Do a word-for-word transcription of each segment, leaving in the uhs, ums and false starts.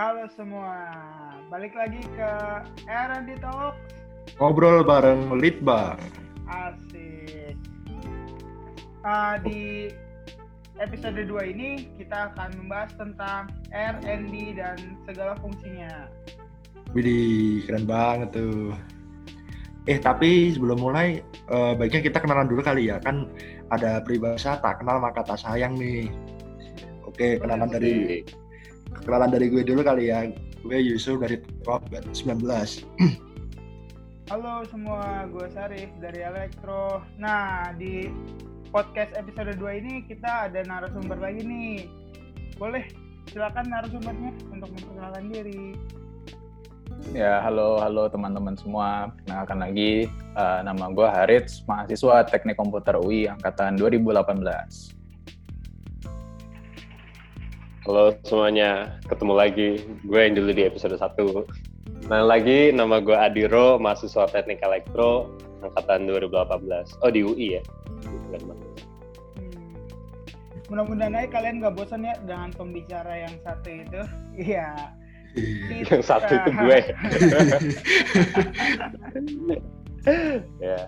Halo semua, balik lagi ke R and D Talk. Ngobrol bareng Lidbar. Asik. Uh, di episode dua ini kita akan membahas tentang R and D dan segala fungsinya. Widih, keren banget tuh. Eh tapi sebelum mulai, eh, baiknya kita kenalan dulu kali ya, kan ada peribahasa tak kenal maka tak sayang nih. Oke, kenalan dari kenalan dari gue dulu kali ya. Gue Yusuf dari ProBet sembilan belas. Halo semua, gue Syarif dari Elektro. Nah, di podcast episode dua ini kita ada narasumber lagi nih. Boleh, silakan narasumbernya untuk memperkenalkan diri. Ya, halo halo teman-teman semua. Perkenalkan lagi, uh, nama gue Harits, mahasiswa Teknik Komputer U I angkatan dua ribu delapan belas. Halo semuanya, ketemu lagi. Gue yang dulu di episode satu. Nah, lagi nama gue Adiro, mahasiswa Teknik Elektro angkatan dua ribu delapan belas. Oh, di U I ya. Hmm. Mudah-mudahan aja kalian enggak bosan ya dengan pembicara yang satu itu. Iya. Kita... yang satu itu gue. Ya.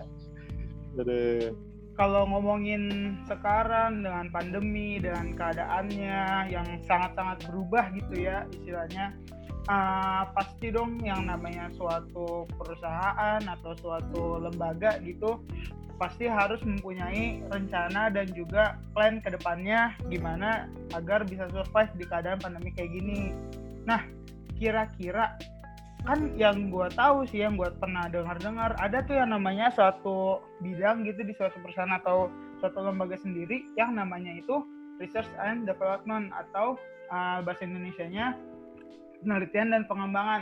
Kalau ngomongin sekarang dengan pandemi, dengan keadaannya yang sangat-sangat berubah gitu ya istilahnya, uh, pasti dong yang namanya suatu perusahaan atau suatu lembaga gitu pasti harus mempunyai rencana dan juga plan ke depannya gimana agar bisa survive di keadaan pandemi kayak gini. Nah, kira-kira kan yang gue tahu sih, yang gue pernah dengar-dengar, ada tuh yang namanya suatu bidang gitu di suatu perusahaan atau suatu lembaga sendiri yang namanya itu research and development atau uh, bahasa Indonesianya penelitian dan pengembangan.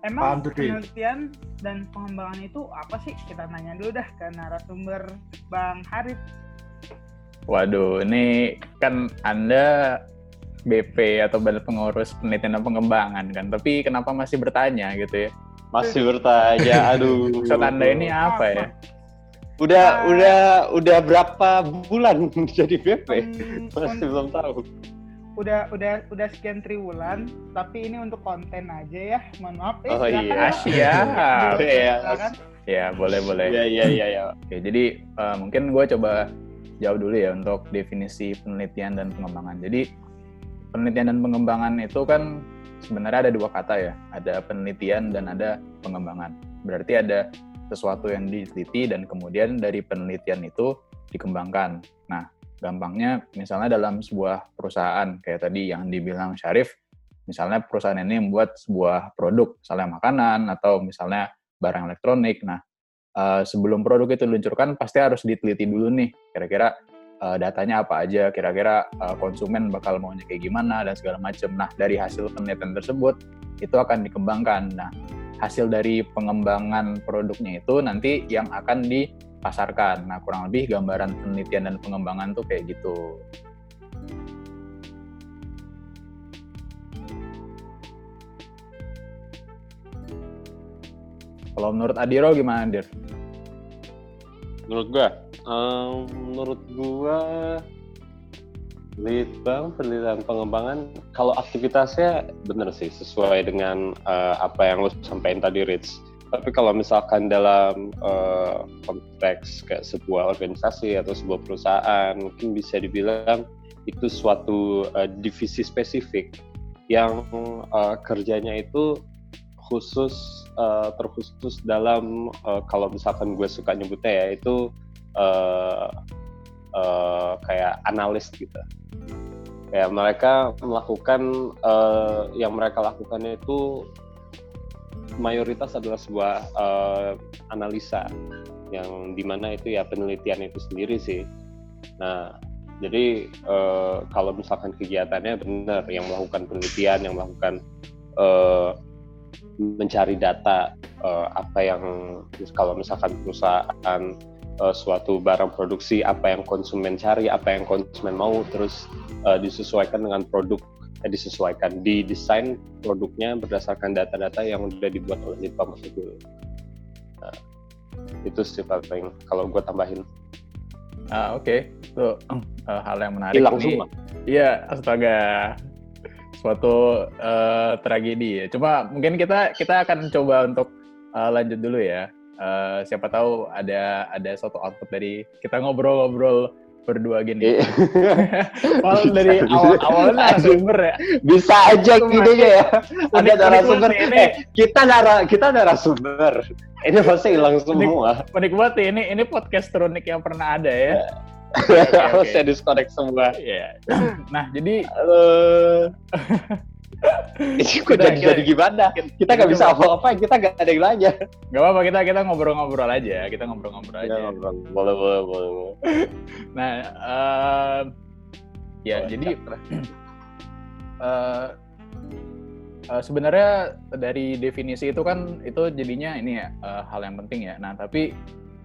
Emang penelitian dan pengembangan itu apa sih? Kita nanya dulu dah ke narasumber Bang Harit. Waduh, ini kan Anda B P atau Badan Pengurus Penelitian dan Pengembangan kan, tapi kenapa masih bertanya gitu ya? Masih bertanya, aduh. Maksud Anda ini apa ya? Udah, nah, udah, udah berapa bulan jadi B P? Um, masih um, belum tahu. Udah, udah, udah sekian triwulan, tapi ini untuk konten aja ya, mohon maaf. Eh, oh iya, siap. Ya, ya, boleh, boleh. Ya, ya, ya, ya. Oke, jadi uh, mungkin gue coba jawab dulu ya untuk definisi penelitian dan pengembangan. Jadi penelitian dan pengembangan itu kan sebenarnya ada dua kata ya, ada penelitian dan ada pengembangan. Berarti ada sesuatu yang diteliti dan kemudian dari penelitian itu dikembangkan. Nah, gampangnya misalnya dalam sebuah perusahaan, kayak tadi yang dibilang Syarif, misalnya perusahaan ini membuat sebuah produk, misalnya makanan atau misalnya barang elektronik. Nah, sebelum produk itu diluncurkan pasti harus diteliti dulu nih, kira-kira Uh, datanya apa aja, kira-kira uh, konsumen bakal maunya kayak gimana dan segala macam. Nah, dari hasil penelitian tersebut itu akan dikembangkan. Nah, hasil dari pengembangan produknya itu nanti yang akan dipasarkan. Nah, kurang lebih gambaran penelitian dan pengembangan tuh kayak gitu. Kalau menurut Adiro gimana, Dir? Menurut gue, um, menurut gue, litbang penelitian pengembangan, kalau aktivitasnya bener sih sesuai dengan uh, apa yang lo sampaikan tadi, Rich. Tapi kalau misalkan dalam uh, konteks kayak sebuah organisasi atau sebuah perusahaan, mungkin bisa dibilang itu suatu uh, divisi spesifik yang uh, kerjanya itu khusus uh, terkhusus dalam uh, kalau misalkan gue suka nyebutnya ya itu uh, uh, kayak analis gitu. Kayak mereka melakukan uh, yang mereka lakukan itu mayoritas adalah sebuah uh, analisa yang dimana itu ya penelitian itu sendiri sih. Nah, jadi uh, kalau misalkan kegiatannya benar yang melakukan penelitian, yang melakukan uh, mencari data uh, apa yang kalau misalkan perusahaan uh, suatu barang produksi, apa yang konsumen cari, apa yang konsumen mau, terus uh, disesuaikan dengan produk, eh, disesuaikan, didesain produknya berdasarkan data-data yang sudah dibuat oleh Lidbar tersebut. Nah, itu sih paling kalau gue tambahin. Ah, oke, okay. Itu so, uh, hal yang menarik. Hilang nih. Iya, astaga. suatu uh, tragedi ya. Cuma mungkin kita kita akan coba untuk uh, lanjut dulu ya. Uh, siapa tahu ada ada suatu output dari kita ngobrol-ngobrol berdua gini. Kalau dari awal-awal narasumber ya. Bisa aja gitu ya. Ada narasumber ini. Kita nara kita narasumber. Ini pasti hilang semua. Menarik banget ini ini podcast terunik yang pernah ada ya. Okay, okay. Saya disconnect semua. Yeah. Nah, jadi uh, ini kok jadi jadi gimana? Kita nggak bisa apa-apa. Kita nggak ada yang nanya. Nggak apa-apa. Kita kita ngobrol-ngobrol aja. Kita ngobrol-ngobrol aja. Ya, ngobrol. Boleh, boleh, boleh. Nah, uh, ya oh, jadi uh, uh, sebenarnya dari definisi itu kan itu jadinya ini ya uh, hal yang penting ya. Nah, tapi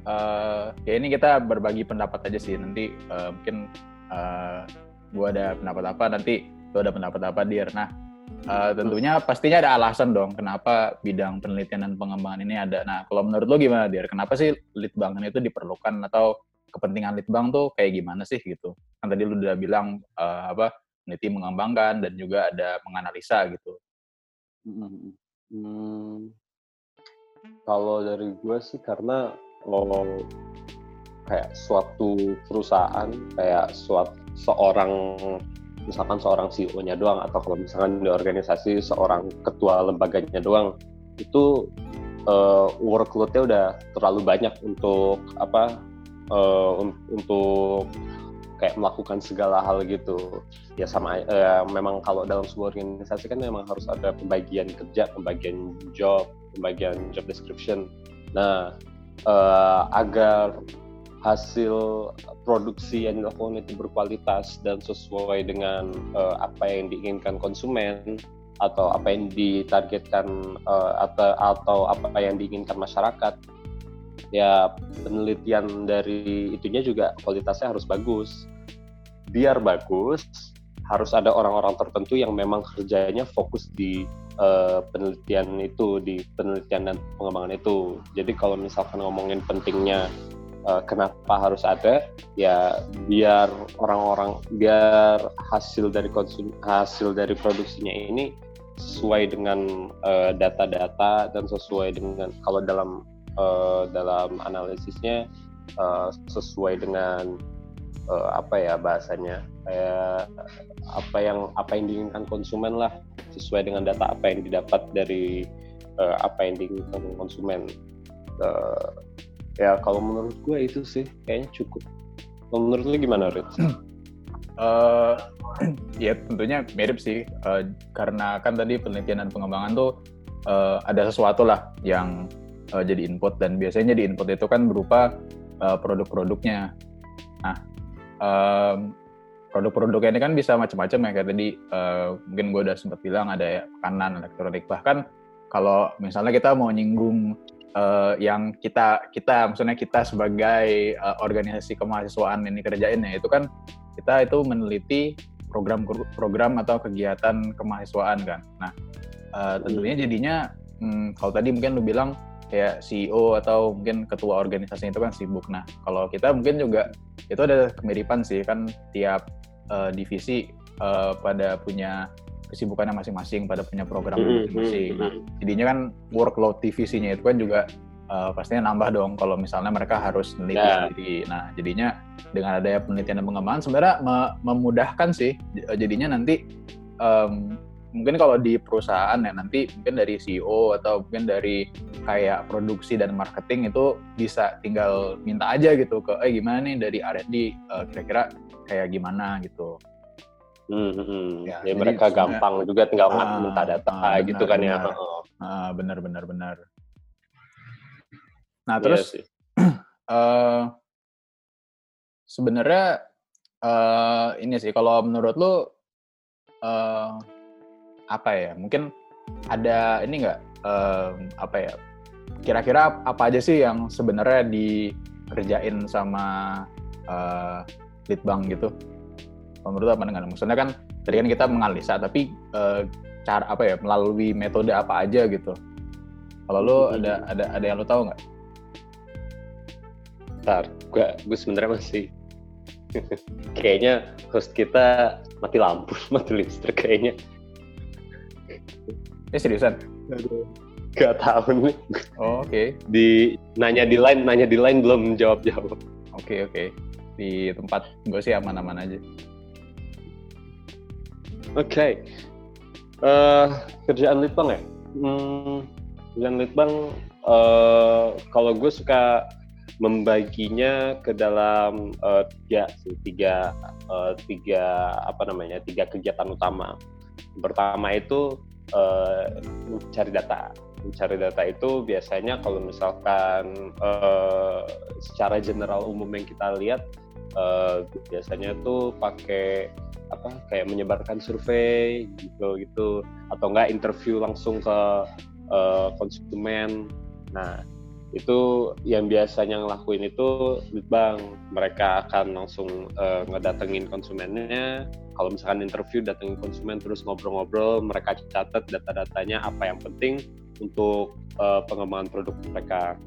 uh, ya ini kita berbagi pendapat aja sih. Nanti uh, mungkin uh, gua ada pendapat apa. Nanti lu ada pendapat apa, Dir. Nah. Uh, tentunya pastinya ada alasan dong kenapa bidang penelitian dan pengembangan ini ada. Nah, kalau menurut lo gimana, Dir? Kenapa sih litbang itu diperlukan atau kepentingan litbang tuh kayak gimana sih gitu? Kan tadi lo udah bilang uh, apa peneliti mengembangkan dan juga ada menganalisa gitu. Hmm. Hmm. Kalau dari gue sih karena lo kayak suatu perusahaan kayak suatu seorang misalkan seorang C E O-nya doang atau kalau misalkan di organisasi seorang ketua lembaganya doang itu uh, workload-nya udah terlalu banyak untuk apa uh, un- untuk kayak melakukan segala hal gitu ya sama uh, memang kalau dalam sebuah organisasi kan memang harus ada pembagian kerja, pembagian job, pembagian job description. Nah uh, agar hasil produksi yang dilakukan itu berkualitas dan sesuai dengan uh, apa yang diinginkan konsumen atau apa yang ditargetkan uh, atau atau apa yang diinginkan masyarakat ya penelitian dari itunya juga kualitasnya harus bagus. Biar bagus harus ada orang-orang tertentu yang memang kerjanya fokus di uh, penelitian itu, di penelitian dan pengembangan itu. Jadi kalau misalkan ngomongin pentingnya kenapa harus ada ya biar orang-orang biar hasil dari konsum hasil dari produksinya ini sesuai dengan uh, data-data dan sesuai dengan kalau dalam uh, dalam analisisnya uh, sesuai dengan uh, apa ya bahasanya kayak apa yang apa yang diinginkan konsumen lah sesuai dengan data apa yang didapat dari uh, apa yang diinginkan konsumen. Uh, Ya kalau menurut gue itu sih kayaknya cukup. Kalau menurut lu gimana, Rit? Uh, ya tentunya mirip sih uh, karena kan tadi penelitian dan pengembangan tuh uh, ada sesuatu lah yang uh, jadi input dan biasanya jadi input itu kan berupa uh, produk-produknya. Nah uh, produk-produknya ini kan bisa macam-macam ya kayak tadi uh, mungkin gue udah sempat bilang ada ya, makanan, elektronik bahkan kalau misalnya kita mau nyinggung Uh, yang kita kita maksudnya kita sebagai uh, organisasi kemahasiswaan ini kerjain ya itu kan kita itu meneliti program-program atau kegiatan kemahasiswaan kan. Nah uh, tentunya jadinya hmm, kalau tadi mungkin lu bilang kayak C E O atau mungkin ketua organisasi itu kan sibuk. Nah kalau kita mungkin juga itu ada kemiripan sih kan tiap uh, divisi uh, pada punya kesibukannya masing-masing pada punya program masing-masing. Nah, jadinya kan workload divisinya itu kan juga uh, pastinya nambah dong kalau misalnya mereka harus meneliti yeah. sendiri. Nah, jadinya dengan adanya penelitian dan pengembangan sebenarnya me- memudahkan sih. Jadinya nanti um, mungkin kalau di perusahaan ya nanti mungkin dari C E O atau mungkin dari kayak produksi dan marketing itu bisa tinggal minta aja gitu ke eh gimana nih dari R and D uh, kira-kira kayak gimana gitu. Hmm, ya, ya mereka gampang juga tinggal ah, minta data ah, gitu benar, kan ya. Ah, benar, benar, benar. Nah terus yeah, uh, sebenarnya uh, ini sih kalau menurut lu uh, apa ya? Mungkin ada ini nggak uh, apa ya? Kira-kira apa aja sih yang sebenarnya dikerjain sama uh, litbang gitu? Menurut apa dengan maksudnya kan tadi kan kita menganalisa tapi e, cara apa ya melalui metode apa aja gitu kalau lo hmm. ada ada ada yang lo tahu nggak? Ntar gue gue sebenarnya masih kayaknya host kita mati lampu mati listrik kayaknya Ini seriusan? Aduh, gak tahu nih. Oh, oke. Okay. Di nanya di line, nanya di line belum jawab-jawab. Oke, okay, oke. Okay. Di tempat gue sih aman-aman aja. Oke. Okay. Uh, kerjaan litbang ya? Hmm, kerjaan litbang, uh, kalau gue suka membaginya ke dalam uh, tiga sih, tiga, uh, tiga apa namanya, tiga kegiatan utama. Pertama itu uh, mencari data. Mencari data itu biasanya kalau misalkan uh, secara general umum yang kita lihat, uh, biasanya tuh pakai apa kayak menyebarkan survei gitu-gitu atau enggak interview langsung ke uh, konsumen. Nah, itu yang biasanya ngelakuin itu litbang, mereka akan langsung uh, ngedatengin konsumennya. Kalau misalkan interview datengin konsumen terus ngobrol-ngobrol, mereka catat data-datanya apa yang penting untuk uh, pengembangan produk mereka.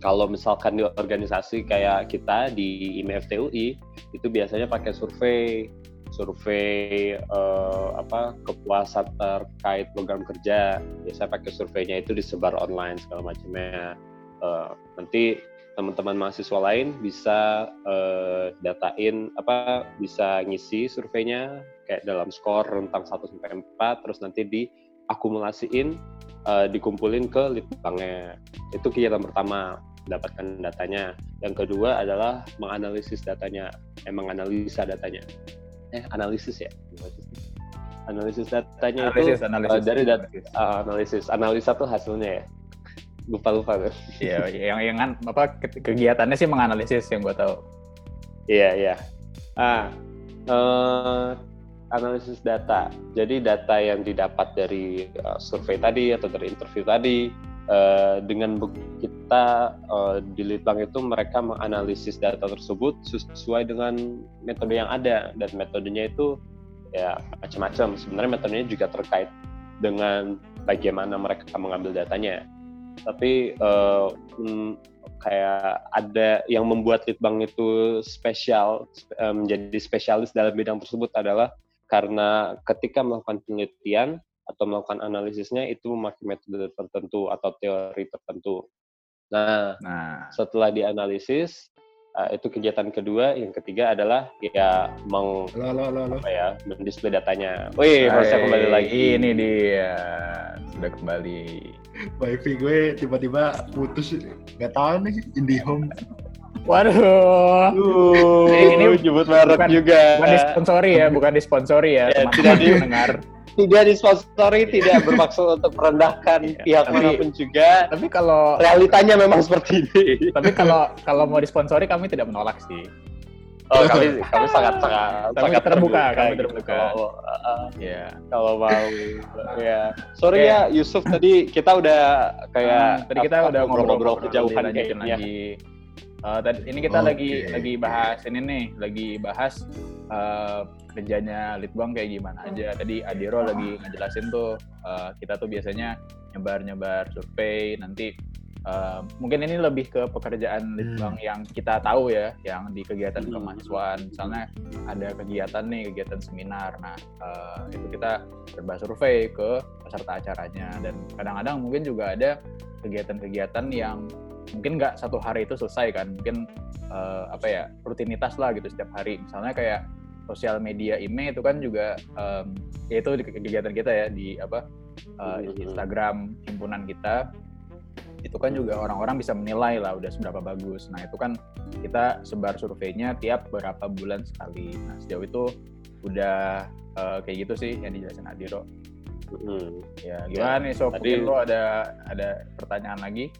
Kalau misalkan di organisasi kayak kita di I M A F T U I itu biasanya pakai survei survei uh, apa kepuasan terkait program kerja. Biasanya pakai surveinya itu disebar online segala macamnya. Uh, nanti teman-teman mahasiswa lain bisa uh, datain apa bisa ngisi surveinya kayak dalam skor rentang satu sampai empat terus nanti diakumulasiin uh, dikumpulin ke litbangnya. Itu kegiatan pertama, dapatkan datanya. Yang kedua adalah menganalisis datanya. Emang analisa datanya. Eh, analisis ya, analisis datanya analisis, itu analisis, uh, dari data uh, analisis analisa tuh hasilnya ya, lupa lupa tuh. Iya, yang yang kan apa kegiatannya sih menganalisis yang gue tahu. Iya iya. Ah, uh, analisis data. Jadi data yang didapat dari uh, survei tadi atau dari interview tadi uh, dengan kita uh, di litbang itu mereka menganalisis data tersebut sesuai dengan metode yang ada, dan metodenya itu ya macam-macam. Sebenarnya metodenya juga terkait dengan bagaimana mereka mengambil datanya. Tapi uh, hmm, kayak ada yang membuat litbang itu spesial, menjadi um, spesialis dalam bidang tersebut adalah karena ketika melakukan penelitian atau melakukan analisisnya itu memakai metode tertentu atau teori tertentu. Nah, nah. Setelah dianalisis uh, itu kegiatan kedua, yang ketiga adalah ya meng halo, halo, halo. apa ya mendisplay datanya. Wih, harusnya kembali lagi. Ini dia sudah kembali. Wifi gue tiba-tiba putus, nggak tahu nih IndiHome. Waduh. Duh, ini nyebut merek juga. Bukan disponsori ya, bukan disponsori ya, ya teman-teman di, pendengar. Tidak disponsori, tidak bermaksud untuk merendahkan ya, pihak tapi, manapun juga. Tapi kalau realitanya memang seperti ini. Tapi kalau kalau mau disponsori kami tidak menolak sih. Oh, kami kami sangat sangat kami sangat terbuka, terbuka kami terbuka. Kalau uh, yeah. kalau mau ya. Yeah. Sorry okay. ya Yusuf, tadi kita udah kayak uh, tadi kita udah ngobrol-ngobrol kejauhan kayak lagi. Uh, tadi ini kita okay. lagi lagi bahas ini nih, lagi bahas uh, kerjanya litbang kayak gimana aja. Tadi Adiro lagi ngejelasin tuh uh, kita tuh biasanya nyebar-nyebar survei nanti. Uh, mungkin ini lebih ke pekerjaan litbang hmm. yang kita tahu ya, yang di kegiatan kemahasiswaan. Misalnya ada kegiatan nih, kegiatan seminar. Nah, uh, itu kita berbasis survei ke peserta acaranya. Dan kadang-kadang mungkin juga ada kegiatan-kegiatan yang mungkin nggak satu hari itu selesai kan. Mungkin uh, apa ya rutinitas lah gitu setiap hari. Misalnya kayak sosial media I M E itu kan juga um, ya itu kegiatan kita ya di apa uh, Instagram himpunan kita. Itu kan juga orang-orang bisa menilai lah udah seberapa bagus. Nah itu kan kita sebar surveinya tiap berapa bulan sekali. Nah sejauh itu udah uh, kayak gitu sih yang dijelasin Adiro. Hmm. Ya gimana ya, nih Sob, tadi lo ada ada pertanyaan lagi?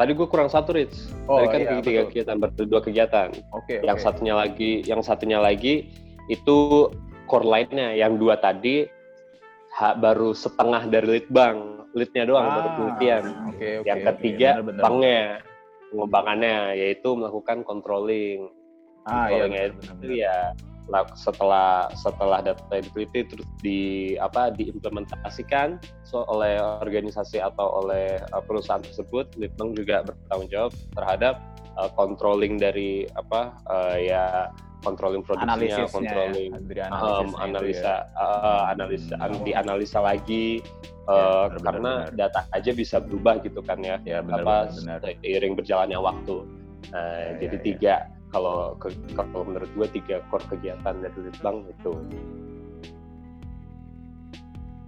Tadi gue kurang satu Rich. Oh, tadi kan iya, tiga betul. kegiatan berdua kegiatan. Oke. Okay, yang okay. satunya lagi, yang satunya lagi itu core line-nya. Yang dua tadi ha, baru setengah dari litbang. Lead-nya doang, ah, baru penelitian. Okay, okay, yang ketiga, okay, bener, bener. banknya, pengembangannya, yaitu melakukan controlling. Ah, controllingnya iya, bener, itu bener. ya setelah setelah data diteliti terus di apa diimplementasikan so, oleh organisasi atau oleh uh, perusahaan tersebut, litbang juga bertanggung jawab terhadap uh, controlling dari apa uh, ya controlling produksinya, controlling ya, um, analisa, ya. uh, analisa, oh. dianalisa lagi uh, ya, benar, karena benar. data aja bisa berubah gitu kan ya, ya benar, apa benar, benar. seiring berjalannya waktu. Nah, ya, jadi ya, tiga ya. kalau ke, kalau menurut gue tiga core kegiatan dari Litbang itu.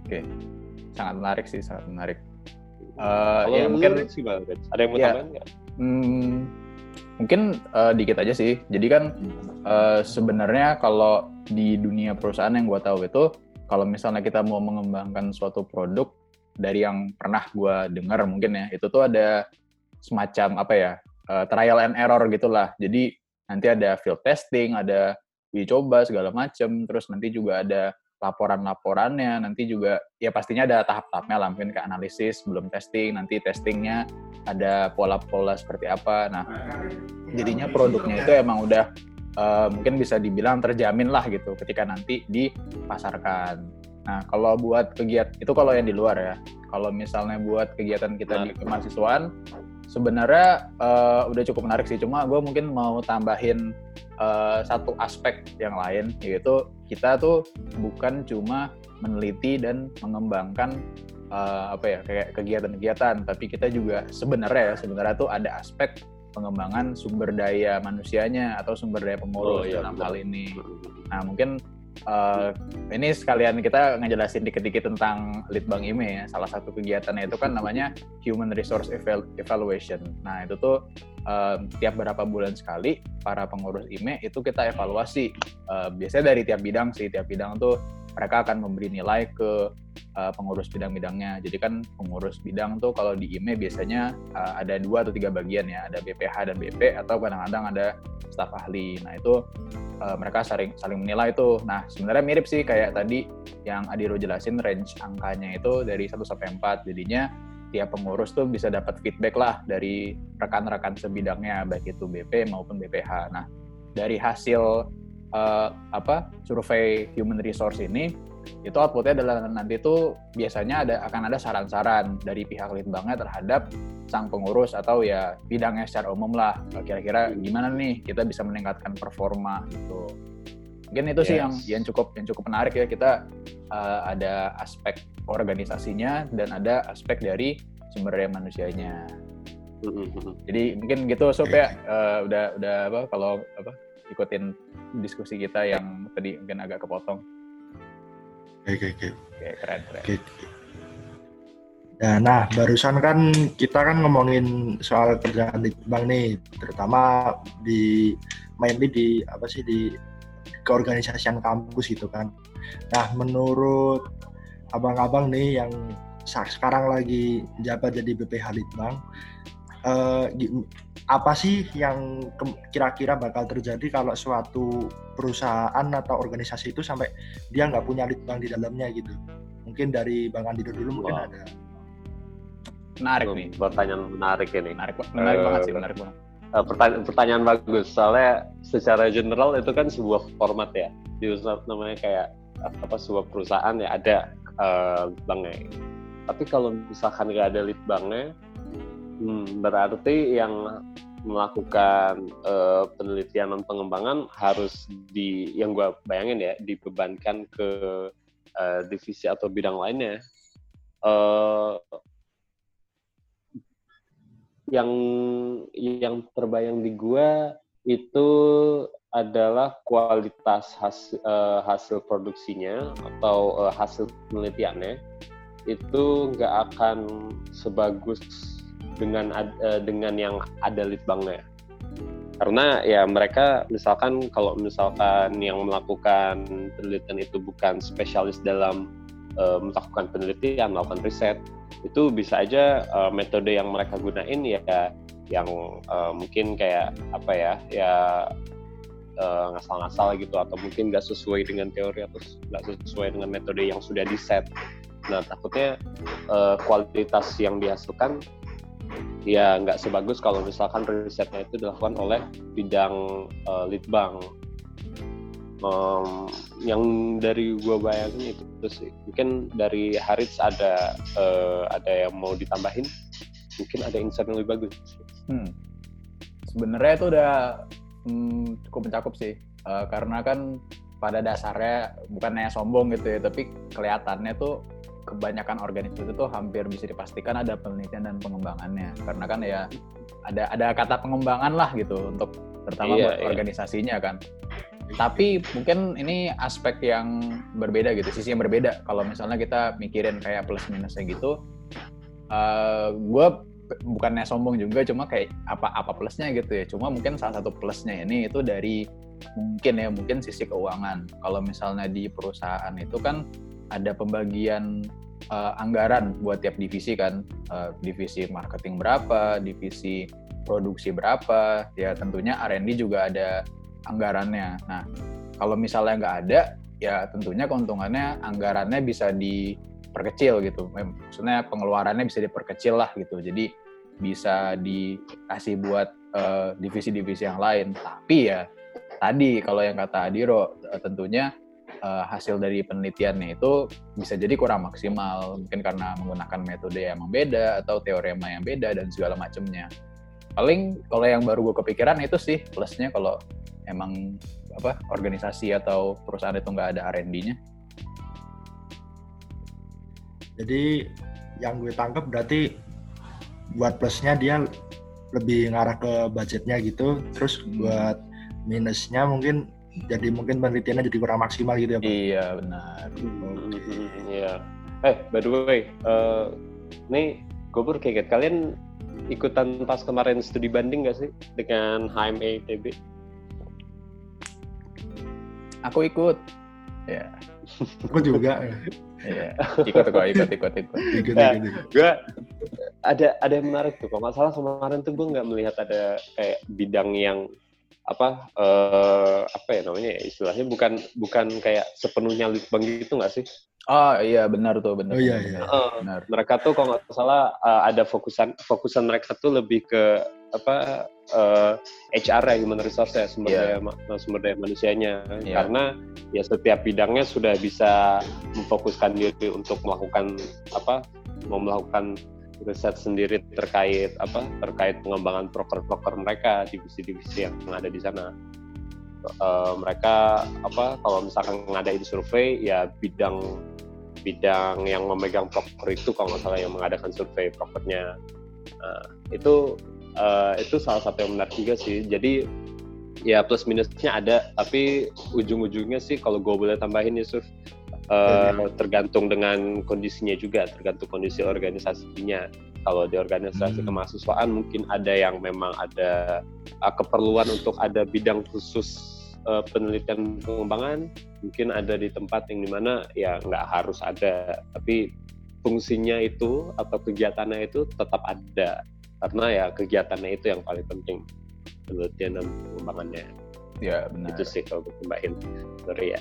Oke, sangat menarik sih, sangat menarik. Uh, kalau ya, mungkin sih banget. Ada yang mau ya, tambahin nggak? Hmm, mungkin uh, dikit aja sih. Jadi kan uh, sebenarnya kalau di dunia perusahaan yang gue tahu itu, kalau misalnya kita mau mengembangkan suatu produk, dari yang pernah gue dengar mungkin ya, itu tuh ada semacam apa ya uh, trial and error gitulah. Jadi nanti ada field testing, ada dicoba segala macam, terus nanti juga ada laporan-laporannya, nanti juga ya pastinya ada tahap-tahapnya lah, mungkin ke analisis belum testing, nanti testingnya ada pola-pola seperti apa. Nah jadinya produknya itu emang udah uh, mungkin bisa dibilang terjamin lah gitu ketika nanti dipasarkan. Nah kalau buat kegiatan itu, kalau yang di luar ya, kalau misalnya buat kegiatan kita di kemahasiswaan sebenarnya uh, udah cukup menarik sih, cuma gue mungkin mau tambahin Uh, satu aspek yang lain, yaitu kita tuh bukan cuma meneliti dan mengembangkan uh, apa ya kayak kegiatan-kegiatan, tapi kita juga sebenarnya sebenarnya tuh ada aspek pengembangan sumber daya manusianya atau sumber daya pengurus oh, iya, dalam hal ini. Nah mungkin uh, ini sekalian kita ngejelasin dikit-dikit tentang Litbang I M E ya. Salah satu kegiatannya itu kan namanya Human Resource Evalu- Evaluation. Nah itu tuh Uh, tiap berapa bulan sekali para pengurus I M E itu kita evaluasi, uh, biasanya dari tiap bidang sih, tiap bidang tuh mereka akan memberi nilai ke uh, pengurus bidang-bidangnya. Jadi kan pengurus bidang tuh kalau di I M E biasanya uh, ada dua atau tiga bagian ya, ada B P H dan B P, atau kadang-kadang ada staf ahli. Nah itu uh, mereka saling, saling menilai tuh. Nah sebenarnya mirip sih kayak tadi yang Adiro jelasin, range angkanya itu dari satu sampai empat, jadinya tiap pengurus tuh bisa dapat feedback lah dari rekan-rekan sebidangnya, baik itu B P maupun B P H. Nah, dari hasil uh, apa survei human resource ini, itu outputnya adalah nanti tuh biasanya ada akan ada saran-saran dari pihak litbangnya terhadap sang pengurus atau ya bidangnya secara umum lah. Kira-kira gimana nih kita bisa meningkatkan performa gitu. Mungkin itu yes. sih yang yang cukup yang cukup menarik ya, kita uh, ada aspek organisasinya dan ada aspek dari sumber daya manusianya. Mm-hmm. Jadi mungkin gitu Sob ya, uh, udah udah apa kalau apa ikutin diskusi kita yang tadi mungkin agak kepotong. Oke oke oke. Keren keren. Okay. Nah, nah barusan kan kita kan ngomongin soal kerjaan Litbang nih, terutama di mainly di apa sih di keorganisasian kampus gitu kan. Nah menurut abang-abang nih yang sekarang lagi jabat jadi B P H Litbang, eh, apa sih yang kira-kira bakal terjadi kalau suatu perusahaan atau organisasi itu sampai dia nggak punya Litbang di dalamnya gitu? Mungkin dari Bang Andino dulu mungkin wow. ada. Menarik nih. Pertanyaan menarik ini. Menarik, menarik uh, banget sih, menarik banget. Uh, pertanyaan, pertanyaan bagus, soalnya secara general itu kan sebuah format ya, di namanya kayak apa sebuah perusahaan ya ada uh, litbangnya. Tapi kalau misalkan nggak ada litbangnya, hmm, berarti yang melakukan uh, penelitian dan pengembangan harus di, yang gue bayangin ya, dibebankan ke uh, divisi atau bidang lainnya. Uh, yang yang terbayang di gua itu adalah kualitas hasil, uh, hasil produksinya atau uh, hasil penelitiannya itu nggak akan sebagus dengan uh, dengan yang ada litbangnya, karena ya mereka misalkan kalau misalkan yang melakukan penelitian itu bukan spesialis dalam uh, melakukan penelitian, melakukan riset, itu bisa aja uh, metode yang mereka gunain ya yang uh, mungkin kayak apa ya ya uh, ngasal-ngasal gitu, atau mungkin nggak sesuai dengan teori atau nggak sesuai dengan metode yang sudah di set. Nah takutnya uh, kualitas yang dihasilkan ya nggak sebagus kalau misalkan risetnya itu dilakukan oleh bidang uh, litbang. Um, yang dari gua bayangin itu terus mungkin dari Harits ada uh, ada yang mau ditambahin, mungkin ada insight yang lebih bagus. Hmm. Sebenarnya itu udah hmm, cukup mencakup sih. uh, karena kan pada dasarnya bukannya sombong gitu ya, tapi kelihatannya tuh kebanyakan organisasi itu tuh hampir bisa dipastikan ada penelitian dan pengembangannya, karena kan ya ada ada kata pengembangan lah gitu untuk terutama iya, buat iya. organisasinya kan. Tapi mungkin ini aspek yang berbeda gitu, sisi yang berbeda kalau misalnya kita mikirin kayak plus minusnya gitu. Uh, gue bukannya sombong juga, cuma kayak apa-apa plusnya gitu ya. Cuma mungkin salah satu plusnya ini itu dari mungkin ya mungkin sisi keuangan. Kalau misalnya di perusahaan itu kan ada pembagian uh, anggaran buat tiap divisi kan, uh, divisi marketing berapa, divisi produksi berapa, ya tentunya R and D juga ada anggarannya. Nah, kalau misalnya nggak ada, ya tentunya keuntungannya anggarannya bisa diperkecil gitu. Maksudnya pengeluarannya bisa diperkecil lah gitu. Jadi bisa dikasih buat uh, divisi-divisi yang lain. Tapi ya tadi kalau yang kata Adiro, tentunya uh, hasil dari penelitiannya itu bisa jadi kurang maksimal. Mungkin karena menggunakan metode yang beda atau teorema yang beda dan segala macamnya. Paling kalau yang baru gue kepikiran itu sih plusnya kalau emang apa organisasi atau perusahaan itu nggak ada R and D-nya. Jadi yang gue tangkap berarti buat plusnya dia lebih ngarah ke budgetnya gitu, terus buat minusnya mungkin jadi mungkin penelitiannya jadi kurang maksimal gitu ya Pak? Iya benar. Okay. Iya. Eh by the way, uh, nih gue berkaget kalian ikutan pas kemarin studi banding nggak sih dengan H I M A T B? Aku ikut, ya. Aku juga. Iya, ikut kok, ikut, ikut, ikut. Nah, gue ada ada yang menarik tuh. Kalau nggak salah kemarin tuh gue nggak melihat ada kayak bidang yang apa uh, apa ya namanya istilahnya bukan bukan kayak sepenuhnya litbang gitu nggak sih? Oh iya benar tuh benar. Oh iya iya. Uh, benar. Mereka tuh kalau nggak salah uh, ada fokusan fokusan mereka tuh lebih ke apa uh, H R ya, human resource ya, sumber yeah. daya sumber daya manusianya yeah. Karena ya setiap bidangnya sudah bisa memfokuskan diri untuk melakukan apa mau melakukan riset sendiri terkait apa terkait pengembangan proker-proker mereka divisi-divisi yang ada di sana. Uh, mereka apa kalau misalkan ngadain survei ya bidang bidang yang memegang proker itu kalau nggak salah yang mengadakan survei prokernya. Uh, itu Uh, itu salah satu yang menarik juga sih. Jadi ya plus minusnya ada, tapi ujung-ujungnya sih kalau gue boleh tambahin Yusuf uh, hmm. tergantung dengan kondisinya juga, tergantung kondisi organisasinya. Kalau di organisasi hmm. kemahasiswaan mungkin ada yang memang ada uh, keperluan untuk ada bidang khusus uh, penelitian pengembangan. Mungkin ada di tempat yang dimana ya nggak harus ada, tapi fungsinya itu atau kegiatannya itu tetap ada. Karena ya kegiatannya itu yang paling penting, penelitian dan pengembangannya. Ya benar. Itu sih kalau gue tambahin, sorry ya.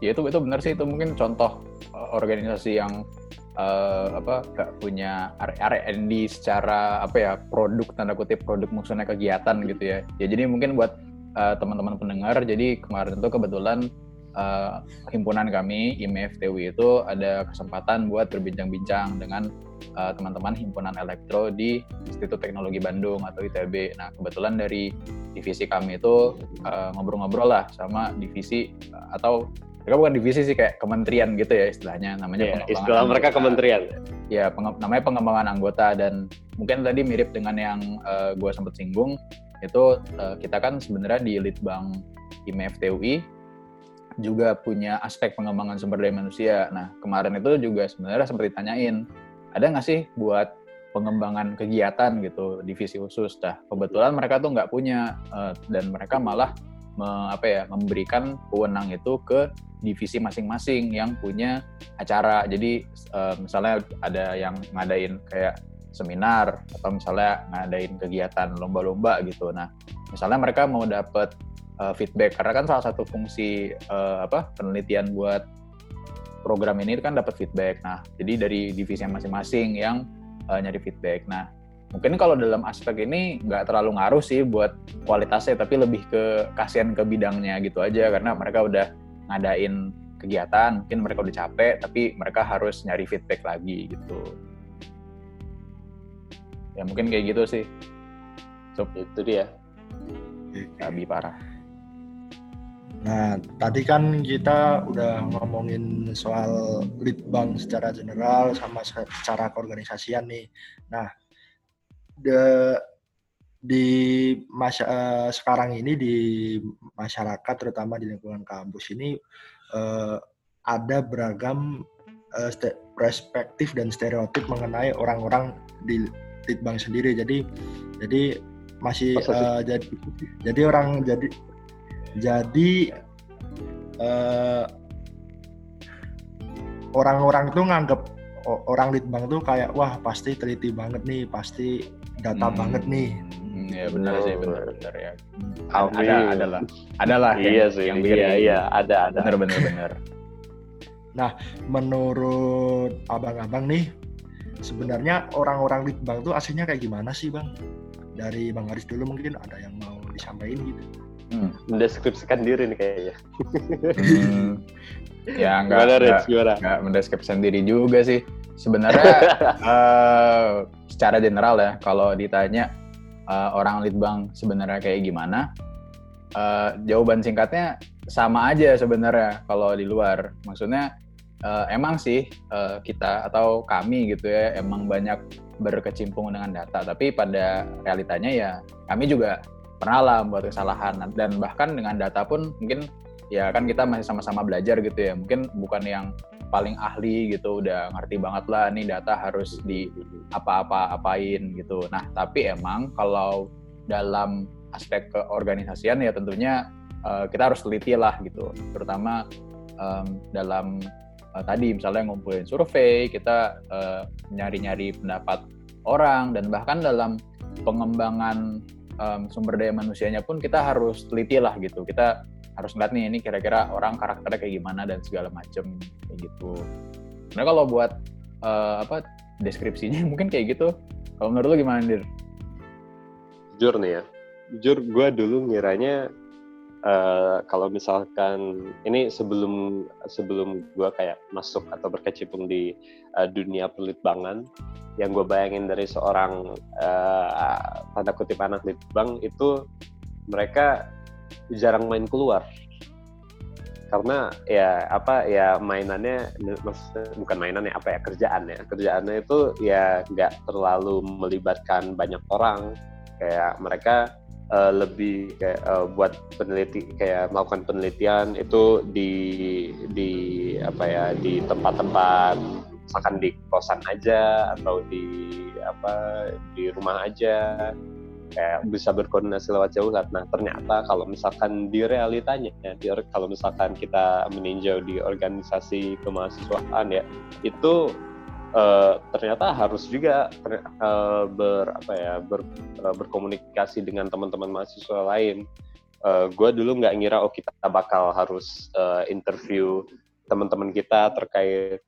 Ya itu itu benar sih, itu mungkin contoh organisasi yang uh, apa nggak punya R and D secara apa ya produk tanda kutip produk maksudnya kegiatan gitu ya. Ya jadi mungkin buat uh, teman-teman pendengar, jadi kemarin itu kebetulan uh, himpunan kami I M A F T U I itu ada kesempatan buat berbincang-bincang dengan Uh, teman-teman himpunan elektro di Institut Teknologi Bandung atau I T B. Nah kebetulan dari divisi kami itu uh, ngobrol-ngobrol lah sama divisi uh, atau mereka bukan divisi sih kayak kementerian gitu ya istilahnya namanya. Yeah, istilah mereka anggota. Kementerian. Ya penge- namanya pengembangan anggota dan mungkin tadi mirip dengan yang uh, gue sempat singgung itu uh, kita kan sebenarnya di Litbang I M A F T U I juga punya aspek pengembangan sumber daya manusia. Nah kemarin itu juga sebenarnya sempat ditanyain. Ada nggak sih buat pengembangan kegiatan gitu divisi khusus? Nah, kebetulan mereka tuh nggak punya uh, dan mereka malah me, apa ya memberikan wewenang itu ke divisi masing-masing yang punya acara. Jadi uh, misalnya ada yang ngadain kayak seminar atau misalnya ngadain kegiatan lomba-lomba gitu. Nah, misalnya mereka mau dapat uh, feedback karena kan salah satu fungsi uh, apa penelitian buat program ini kan dapat feedback. Nah, jadi dari divisi masing-masing yang uh, nyari feedback. Nah, mungkin kalau dalam aspek ini nggak terlalu ngaruh sih buat kualitasnya, tapi lebih ke kasihan ke bidangnya gitu aja, karena mereka udah ngadain kegiatan, mungkin mereka udah capek, tapi mereka harus nyari feedback lagi gitu. Ya mungkin kayak gitu sih. So, itu dia. Tapi parah. Nah, tadi kan kita udah ngomongin soal lead bank secara general sama secara keorganisasian nih. Nah, the, di masa, uh, sekarang ini di masyarakat, terutama di lingkungan kampus ini, uh, ada beragam uh, st- perspektif dan stereotip mengenai orang-orang di lead bank sendiri. Jadi, jadi masih uh, jadi, jadi orang jadi Jadi eh, orang-orang tuh nganggep orang litbang tuh kayak wah pasti teliti banget nih, pasti data hmm. banget nih. Hmm, ya benar sih, benar-benar ya. Amin. Ada adalah adalah iya yang, sih yang iya iya ada ada. Benar-benar benar. Nah, menurut abang-abang nih sebenarnya orang-orang litbang tuh aslinya kayak gimana sih, Bang? Dari Bang Haris dulu mungkin ada yang mau disampaikan gitu. Hmm. Mendeskripsikan diri nih kayaknya. Hmm. Ya enggak, enggak, enggak mendeskripsikan diri juga sih. Sebenarnya uh, secara general ya, kalau ditanya uh, orang litbang sebenarnya kayak gimana, uh, jawaban singkatnya sama aja sebenarnya kalau di luar. Maksudnya uh, emang sih uh, kita atau kami gitu ya emang banyak berkecimpung dengan data, tapi pada realitanya ya kami juga pernah lah membuat kesalahan, dan bahkan dengan data pun mungkin ya kan kita masih sama-sama belajar gitu ya, mungkin bukan yang paling ahli gitu, udah ngerti banget lah nih data harus di apa-apa-apain gitu. Nah tapi emang kalau dalam aspek keorganisasian ya tentunya uh, kita harus teliti lah gitu, terutama um, dalam uh, tadi misalnya ngumpulin survei, kita uh, nyari-nyari pendapat orang, dan bahkan dalam pengembangan Um, sumber daya manusianya pun kita harus teliti lah gitu, kita harus ngeliat nih ini kira-kira orang karakternya kayak gimana dan segala macem kayak gitu. Nah kalau buat uh, apa deskripsinya mungkin kayak gitu. Kalau menurut lu gimana, Dir? Jujur nih ya, jujur gue dulu ngiranya uh, kalau misalkan ini sebelum sebelum gue kayak masuk atau berkecimpung di uh, dunia perlitbangan, yang gue bayangin dari seorang uh, tanda kutip anak litbang itu mereka jarang main keluar, karena ya apa ya mainannya, bukan mainannya apa ya kerjaannya kerjaannya itu ya nggak terlalu melibatkan banyak orang, kayak mereka uh, lebih kayak, uh, buat peneliti kayak melakukan penelitian itu di di apa ya di tempat-tempat misalkan di kosan aja atau di apa di rumah aja, kayak bisa berkoordinasi lewat jauh. Nah ternyata kalau misalkan di realitanya ya, di, kalau misalkan kita meninjau di organisasi kemahasiswaan ya itu eh, ternyata harus juga ter, eh, ber apa ya ber, eh, berkomunikasi dengan teman-teman mahasiswa lain. Eh, gue dulu nggak ngira oh kita bakal harus eh, interview teman-teman kita terkait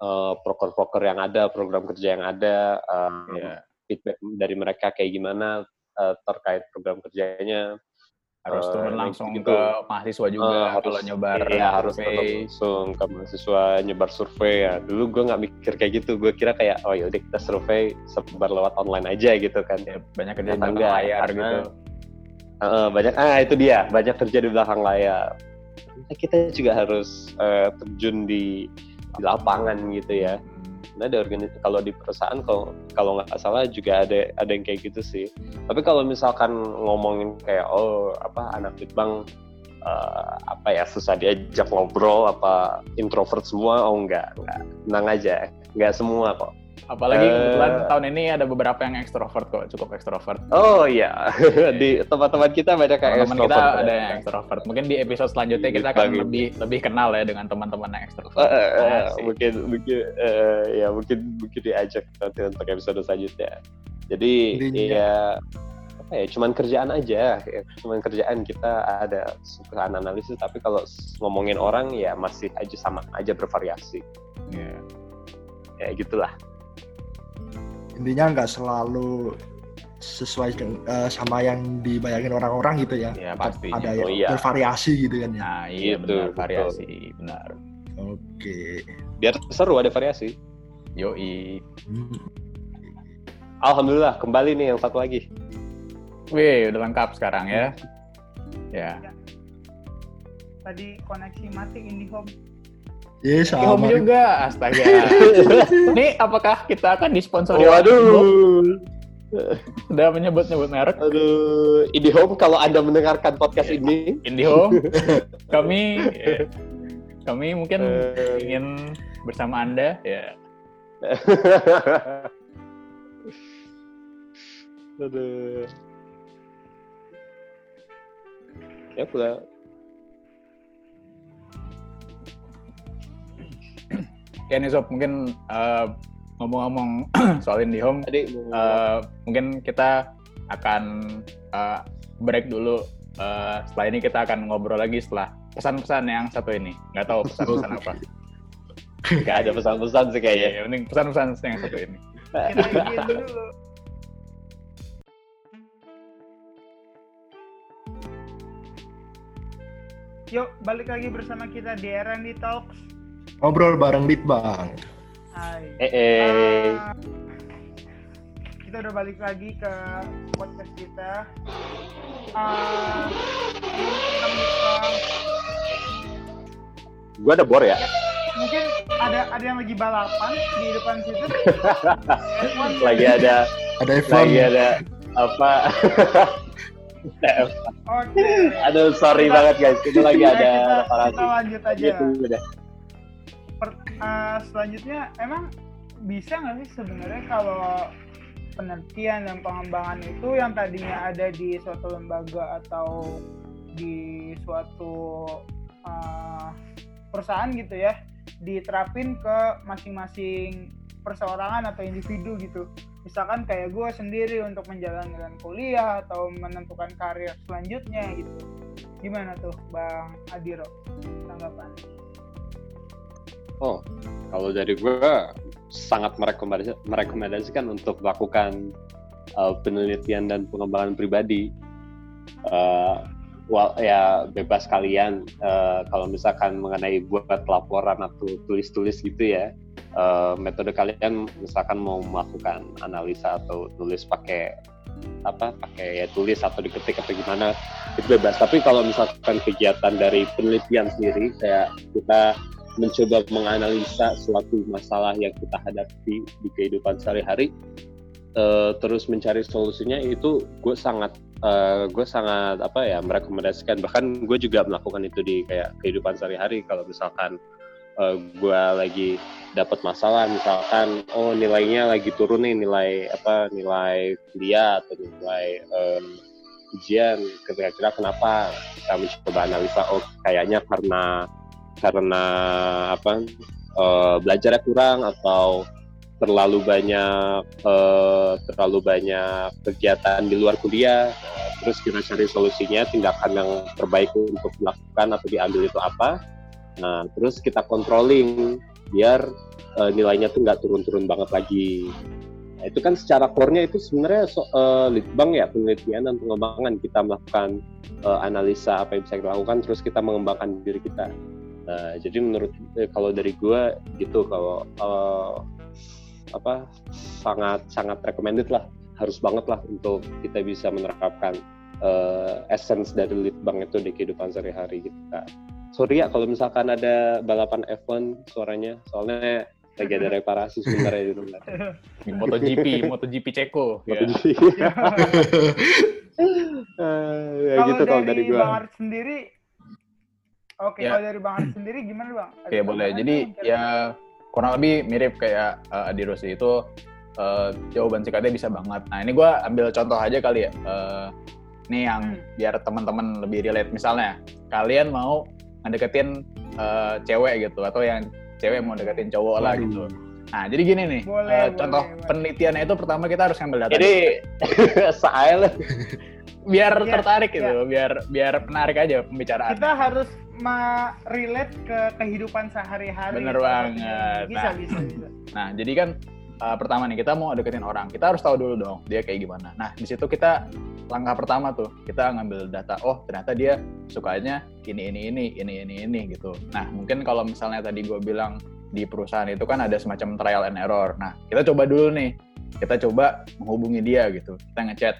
Uh, proker-proker yang ada, program kerja yang ada, uh, yeah. feedback dari mereka kayak gimana uh, terkait program kerjanya. Harus uh, turun langsung gitu. Ke mahasiswa juga, uh, harus, kalau nyebar survei. Iya, harus langsung ke mahasiswa, nyebar survei. Ya. Dulu gue nggak mikir kayak gitu, gue kira kayak, oh yaudah kita survei sebar lewat online aja gitu kan. Ya, banyak kerja di belakang layar gitu. Uh, banyak, ah itu dia, banyak kerja di belakang layar. Kita juga harus uh, terjun di di lapangan gitu ya. Nah, ada organisasi kalau di perusahaan kalau kalau nggak salah juga ada ada yang kayak gitu sih. Tapi kalau misalkan ngomongin kayak oh apa anak litbang uh, apa ya susah diajak ngobrol, apa introvert semua, oh enggak, enggak. Tenang aja, enggak semua kok. Apalagi kebetulan uh, tahun ini ada beberapa yang ekstrovert kok, cukup ekstrovert. Oh iya, di tempat-tempat kita banyak kayak ekstrovert. Teman kita ada yang ekstrovert. Mungkin di episode selanjutnya kita akan bagi. lebih lebih kenal ya dengan teman-teman yang ekstrovert. Uh, uh, uh, mungkin mungkin uh, ya mungkin mungkin diajak nanti untuk episode selanjutnya. Jadi Dini. ya apa ya, cuman kerjaan aja, cuman kerjaan kita ada sukaan analisis, tapi kalau ngomongin orang ya masih aja sama aja bervariasi. Yeah. Ya gitulah. Intinya nggak selalu sesuai dengan, uh, sama yang dibayangin orang-orang gitu ya, ya pasti ada yang oh, iya. bervariasi gitu kan ya. Nah iya benar, variasi benar. Oke. Okay. Biar seru ada variasi. Yoi. Hmm. Alhamdulillah kembali nih yang satu lagi. Wih udah lengkap sekarang ya. Ya. Tadi koneksi mati IndiHome. Iya, yes, sama. IndiHome juga, astaga. Ini apakah kita akan disponsori? Waduh. Udah menyebut-nyebut merek. Aduh, IndiHome kalau Anda mendengarkan podcast ini, IndiHome, kami kami mungkin uh, ingin bersama Anda ya. Aduh. Ya pula. Ya nih Sob, mungkin uh, ngomong-ngomong soal IndiHome, Adik, uh, mungkin kita akan uh, break dulu. Uh, setelah ini kita akan ngobrol lagi setelah pesan-pesan yang satu ini. Nggak tahu pesan-pesan apa. Nggak ada pesan-pesan sih kayaknya. Ya, mending pesan-pesan yang satu ini. Kita izin dulu. Yuk, balik lagi bersama kita di R and D Talks. Ngobrol bareng Litbang. Hai. Eh, eh. Uh, kita udah balik lagi ke podcast kita. Uh, Gue ada bor ya? Mungkin ada ada yang lagi balapan di depan situ. Lagi ada. Ada F one. Lagi ada apa? Oke. Aduh, sorry kita, banget guys. Kita lagi kita, ada reparasi. Kita lanjut aja. Gitu, per, uh, selanjutnya, emang bisa nggak sih sebenarnya kalau penelitian dan pengembangan itu yang tadinya ada di suatu lembaga atau di suatu uh, perusahaan gitu ya, diterapin ke masing-masing perseorangan atau individu gitu. Misalkan kayak gue sendiri untuk menjalankan kuliah atau menentukan karir selanjutnya gitu. Gimana tuh Bang Adiro tanggapan? Oh, kalau dari gue sangat merekomendasi, merekomendasikan untuk melakukan uh, penelitian dan pengembangan pribadi. Uh, well, ya bebas kalian uh, kalau misalkan mengenai buat laporan atau tulis-tulis gitu ya. Uh, metode kalian misalkan mau melakukan analisa atau tulis pakai apa pakai ya, tulis atau diketik atau gimana itu bebas. Tapi kalau misalkan kegiatan dari penelitian sendiri kayak kita mencoba menganalisa suatu masalah yang kita hadapi di kehidupan sehari-hari uh, terus mencari solusinya, itu gue sangat uh, gue sangat apa ya merekomendasikan. Bahkan gue juga melakukan itu di kayak kehidupan sehari-hari. Kalau misalkan Uh, gue lagi dapat masalah, misalkan oh nilainya lagi turun nih, nilai apa nilai kuliah atau nilai um, ujian, kira-kira kenapa? Kami coba analisa, oh kayaknya karena karena apa uh, belajarnya kurang atau terlalu banyak uh, terlalu banyak kegiatan di luar kuliah. Uh, terus kita cari solusinya, tindakan yang terbaik untuk dilakukan atau diambil itu apa. Nah, terus kita controlling biar uh, nilainya tuh nggak turun-turun banget lagi. Nah, itu kan secara core-nya itu sebenarnya so, uh, litbang ya, penelitian dan pengembangan. Kita melakukan uh, analisa apa yang bisa kita lakukan, terus kita mengembangkan diri kita. Nah, jadi menurut eh, kalau dari gue gitu, kalau uh, apa sangat sangat recommended lah, harus banget lah untuk kita bisa menerapkan uh, essence dari litbang itu di kehidupan sehari-hari kita. Sorry ya kalau misalkan ada balapan F one suaranya, soalnya lagi ada reparasi sebenarnya di rumah. MotoGP, MotoGP Ceko. MotoGP. Ya. uh, ya kalau gitu kalau dari gua. Bang Harits sendiri, oke okay, ya. Kalau dari Bang Harits sendiri gimana Bang? Oke okay, boleh. Jadi kan? Ya kurang lebih mirip kayak uh, Adiro sih itu uh, jawaban sikatnya bisa banget. Nah ini gua ambil contoh aja kali ya. Uh, ini yang hmm. biar teman-teman lebih relate. Misalnya kalian mau ngedeketin uh, cewek gitu, atau yang cewek mau deketin cowok lah gitu. Nah jadi gini nih, boleh, uh, contoh boleh, penelitiannya boleh. Itu pertama kita harus ngambil data. Jadi sail biar ya, tertarik gitu, ya. biar biar menarik aja pembicaraan. Kita harus relate ke kehidupan sehari-hari. Bener banget. Bisa, nah, bisa, bisa. Nah jadi kan uh, pertama nih kita mau deketin orang, kita harus tahu dulu dong dia kayak gimana. Nah di situ kita langkah pertama tuh kita ngambil data, oh ternyata dia sukanya ini ini ini ini ini ini gitu. Nah mungkin kalau misalnya tadi gue bilang di perusahaan itu kan ada semacam trial and error. Nah kita coba dulu nih, kita coba menghubungi dia gitu, kita ngechat,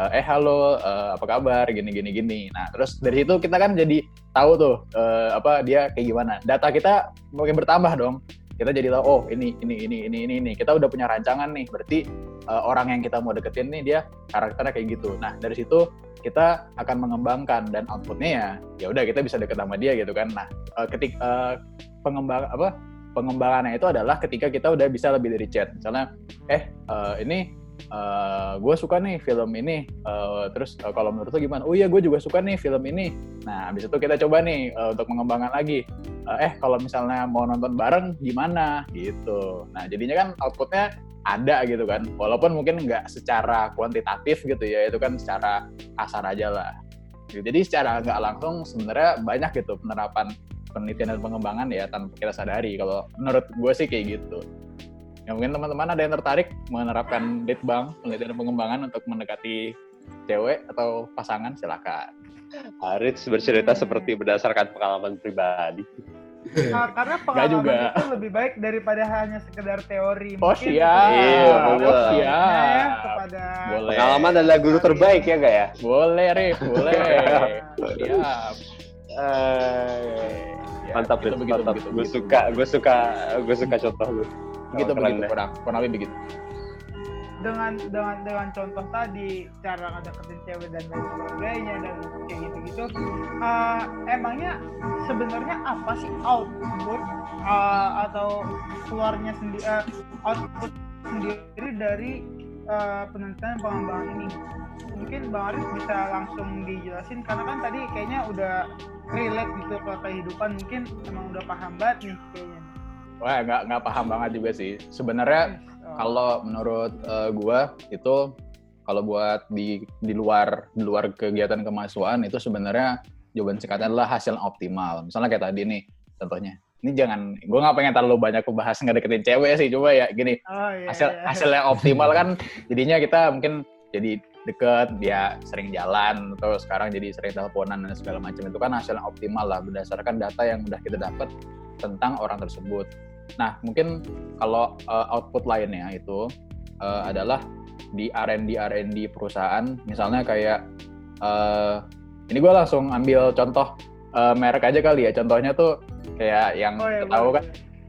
eh halo, uh, apa kabar, gini gini gini. Nah terus dari situ kita kan jadi tahu tuh uh, apa dia kayak gimana. Data kita makin bertambah dong. Kita jadi tahu oh ini ini ini ini ini ini. Kita udah punya rancangan nih. Berarti uh, orang yang kita mau deketin nih dia karakternya kayak gitu. Nah dari situ kita akan mengembangkan dan outputnya ya ya udah kita bisa deket sama dia gitu kan. Nah uh, ketik uh, pengembang apa pengembangannya itu adalah ketika kita udah bisa lebih dari chat. Misalnya eh uh, ini Uh, gue suka nih film ini, uh, terus uh, kalau menurut lo gimana? Oh iya gue juga suka nih film ini. Nah abis itu kita coba nih uh, untuk mengembangkan lagi. Uh, eh kalau misalnya mau nonton bareng gimana gitu. Nah jadinya kan outputnya ada gitu kan. Walaupun mungkin nggak secara kuantitatif gitu ya, itu kan secara kasar aja lah. Jadi secara nggak langsung sebenarnya banyak gitu penerapan penelitian dan pengembangan ya tanpa kita sadari. Kalau menurut gue sih kayak gitu. Ya mungkin teman-teman ada yang tertarik menerapkan lead bank, penelitian pengembangan untuk mendekati cewek atau pasangan, silakan. Harits bercerita hmm. seperti berdasarkan pengalaman pribadi. Nah, karena pengalaman itu lebih baik daripada hanya sekedar teori. Oh siap, iya, oh siap. Ya, kepada boleh. Pengalaman adalah guru terbaik ya gak ya? Boleh, Rif, boleh. Siap. Uh, ya, mantap, gitu, begitu, mantap. Gue suka, gue suka, gue suka contoh lu. Begitu begitu kurang kurang lebih begitu. Dengan dengan dengan contoh tadi cara ngedeketin cewek dan lain sebagainya dan kayak gitu-gitu. Uh, emangnya sebenarnya apa sih output uh, atau keluarnya sendiri uh, output sendiri dari uh, penelitian pengembangan ini? Mungkin Bang Arif bisa langsung dijelasin karena kan tadi kayaknya udah relate gitu ke kehidupan, mungkin emang udah paham banget nih kayaknya. Wah, nggak nggak paham banget juga sih. Sebenarnya kalau menurut uh, gue itu kalau buat di di luar di luar kegiatan kemahasiswaan itu sebenarnya jawaban singkatnya adalah hasil optimal. Misalnya kayak tadi nih contohnya. Ini jangan, gue nggak pengen terlalu banyak bahas nggak deketin cewek sih. Coba ya gini oh, yeah. hasil hasilnya optimal kan jadinya kita mungkin jadi deket, dia sering jalan, atau sekarang jadi sering teleponan dan segala macam, itu kan hasilnya optimal lah berdasarkan data yang udah kita dapat tentang orang tersebut. Nah, mungkin kalau uh, output lainnya itu uh, adalah di R and D R and D perusahaan, misalnya kayak uh, ini gue langsung ambil contoh uh, merek aja kali ya. Contohnya tuh kayak yang oh, ya, tahu kan,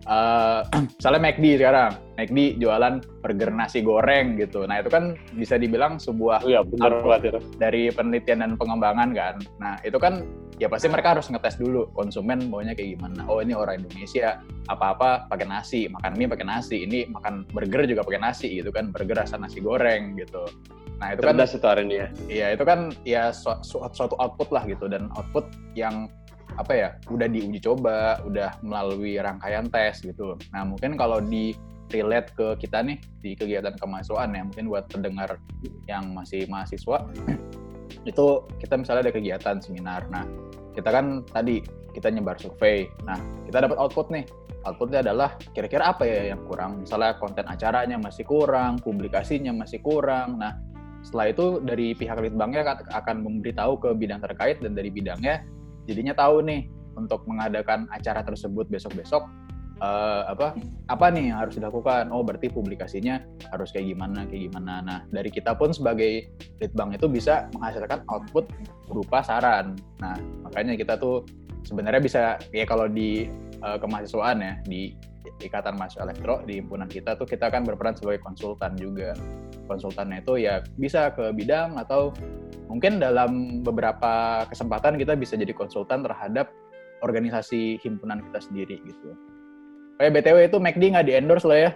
uh, misalnya McD sekarang, McD jualan burger nasi goreng gitu. Nah itu kan bisa dibilang sebuah oh, ya, bener, output dari penelitian dan pengembangan kan. Nah itu kan ya pasti mereka harus ngetes dulu konsumen maunya kayak gimana. Oh ini orang Indonesia apa-apa pakai nasi, makan mie pakai nasi, ini makan burger juga pakai nasi gitu kan, burger rasa nasi goreng gitu. Nah itu kan ya. Iya itu kan ya su- su- suatu output lah gitu, dan output yang apa ya udah diuji coba, udah melalui rangkaian tes gitu. Nah mungkin kalau di relate ke kita nih di kegiatan kemahasiswaan ya, mungkin buat pendengar yang masih mahasiswa itu kita misalnya ada kegiatan seminar, nah kita kan tadi kita nyebar survei, nah kita dapat output nih, outputnya adalah kira-kira apa ya yang kurang, misalnya konten acaranya masih kurang, publikasinya masih kurang. Nah setelah itu dari pihak litbangnya akan memberitahu ke bidang terkait, dan dari bidangnya jadinya tahu nih untuk mengadakan acara tersebut besok-besok Uh, apa apa nih yang harus dilakukan. Oh berarti publikasinya harus kayak gimana kayak gimana. Nah dari kita pun sebagai litbang itu bisa menghasilkan output berupa saran. Nah makanya kita tuh sebenarnya bisa ya kalau di uh, kemahasiswaan ya di Ikatan Mahasiswa Elektro di himpunan kita tuh kita akan berperan sebagai konsultan juga. Konsultannya itu ya bisa ke bidang atau mungkin dalam beberapa kesempatan kita bisa jadi konsultan terhadap organisasi himpunan kita sendiri gitu. Eh B T W itu McD nggak di endorse lo ya?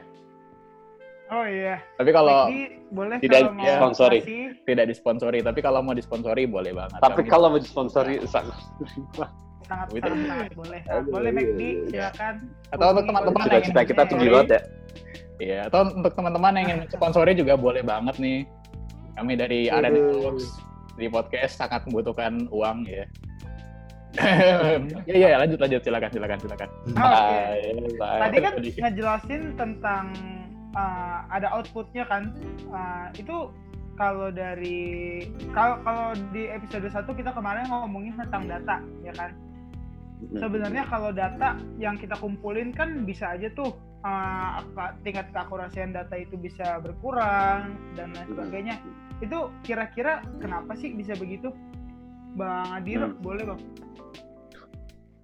Oh iya. Tapi kalau McD, boleh tidak disponsori, ya, tidak disponsori. Tapi kalau mau disponsori boleh banget. Tapi Kami kalau mau disponsori sangat sangat sangat boleh. Boleh McD silakan. Atau untuk teman-teman yang cita kita tinggi banget ya. Iya. Atau untuk teman-teman yang ingin sponsori juga boleh banget nih. Kami dari Arena Networks di podcast sangat membutuhkan uang ya. Iya, ya, lanjut, lanjut. Silakan, silakan, silakan. Oh, okay. Bye, bye. Tadi kan ngejelasin tentang uh, ada outputnya kan. Uh, itu kalau dari kalau kalau di episode satu kita kemarin ngomongin tentang data, ya kan. Sebenarnya kalau data yang kita kumpulin kan bisa aja tuh uh, tingkat keakurasian data itu bisa berkurang dan lain sebagainya. Itu kira-kira kenapa sih bisa begitu? Bang Adiro, hmm. boleh Bang?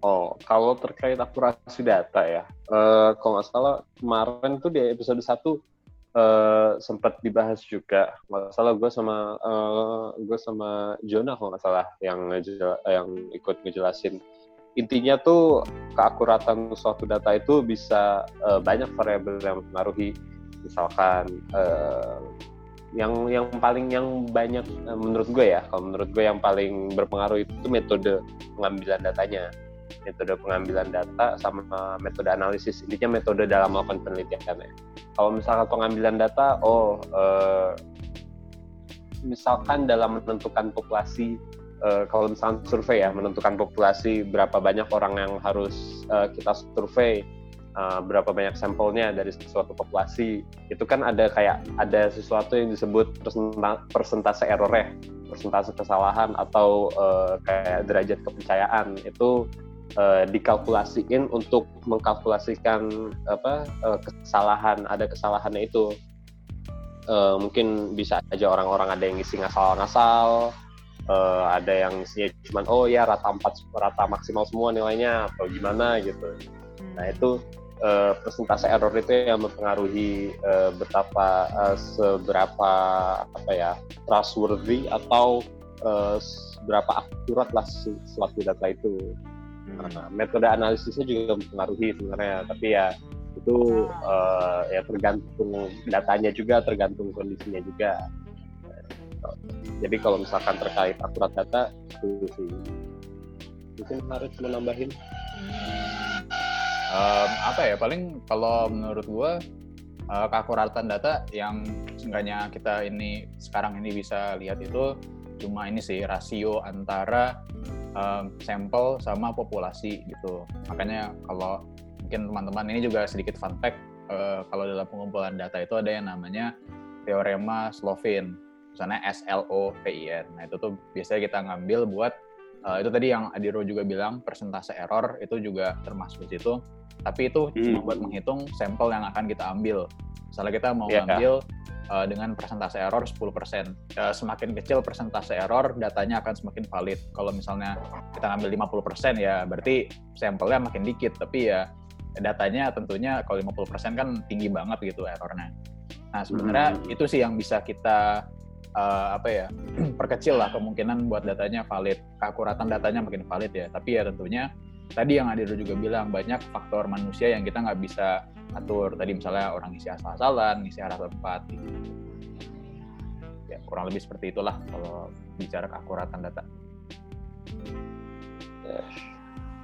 Oh, kalau terkait akurasi data ya, uh, kalau nggak salah kemarin tuh di episode satu uh, sempat dibahas juga. Nggak salah gue sama uh, gue sama Jonah kalau nggak salah yang ngejel- yang ikut ngejelasin. Intinya tuh keakuratan suatu data itu bisa uh, banyak variabel yang mempengaruhi. Misalkan uh, yang yang paling yang banyak uh, menurut gue ya, kalau menurut gue yang paling berpengaruh itu metode pengambilan datanya. Metode pengambilan data sama metode analisis, intinya metode dalam melakukan penelitian ya. Kalau misalkan pengambilan data, oh eh, misalkan dalam menentukan populasi, eh, kalau misalkan survei ya, menentukan populasi berapa banyak orang yang harus eh, kita survei, eh, berapa banyak sampelnya dari suatu populasi, itu kan ada kayak ada sesuatu yang disebut persenta, persentase error ya, persentase kesalahan atau eh, kayak derajat kepercayaan itu. Uh, dikalkulasiin untuk mengkalkulasikan apa uh, kesalahan ada kesalahannya itu uh, mungkin bisa aja orang-orang ada yang ngisi ngasal-ngasal, uh, ada yang isinya cuman oh ya rata empat rata maksimal semua nilainya atau gimana gitu. Nah itu uh, persentase error itu yang mempengaruhi uh, betapa uh, seberapa apa ya trustworthy atau uh, seberapa akurat lah suatu data itu. Nah, metode analisisnya juga mempengaruhi sebenarnya, tapi ya itu uh, ya tergantung datanya juga, tergantung kondisinya juga. Jadi kalau misalkan terkait akurat data itu sih, mungkin harus menambahin. Um, apa ya paling kalau menurut gua uh, keakuratan data yang seenggaknya kita ini sekarang ini bisa lihat itu cuma ini sih rasio antara Um, sampel sama populasi gitu. Makanya kalau mungkin teman-teman ini juga sedikit fun fact, uh, kalau dalam pengumpulan data itu ada yang namanya teorema Slovin, misalnya S L O V I N. Nah itu tuh biasanya kita ngambil buat uh, itu tadi yang Adiro juga bilang persentase error itu juga termasuk di situ. Tapi itu hmm. cuma buat menghitung sampel yang akan kita ambil. Misalnya kita mau yeah. ngambil uh, dengan persentase error sepuluh persen. Uh, semakin kecil persentase error, datanya akan semakin valid. Kalau misalnya kita ngambil lima puluh persen ya berarti sampelnya makin dikit. Tapi ya datanya tentunya kalau lima puluh persen kan tinggi banget gitu errornya. Nah sebenarnya hmm. itu sih yang bisa kita uh, apa ya perkecil lah kemungkinan buat datanya valid. Keakuratan datanya makin valid ya. Tapi ya tentunya tadi yang Adiro juga bilang banyak faktor manusia yang kita nggak bisa atur, tadi misalnya orang ngisi asal-asalan, ngisi arah tempat gitu. Ya, kurang lebih seperti itulah kalau bicara keakuratan data.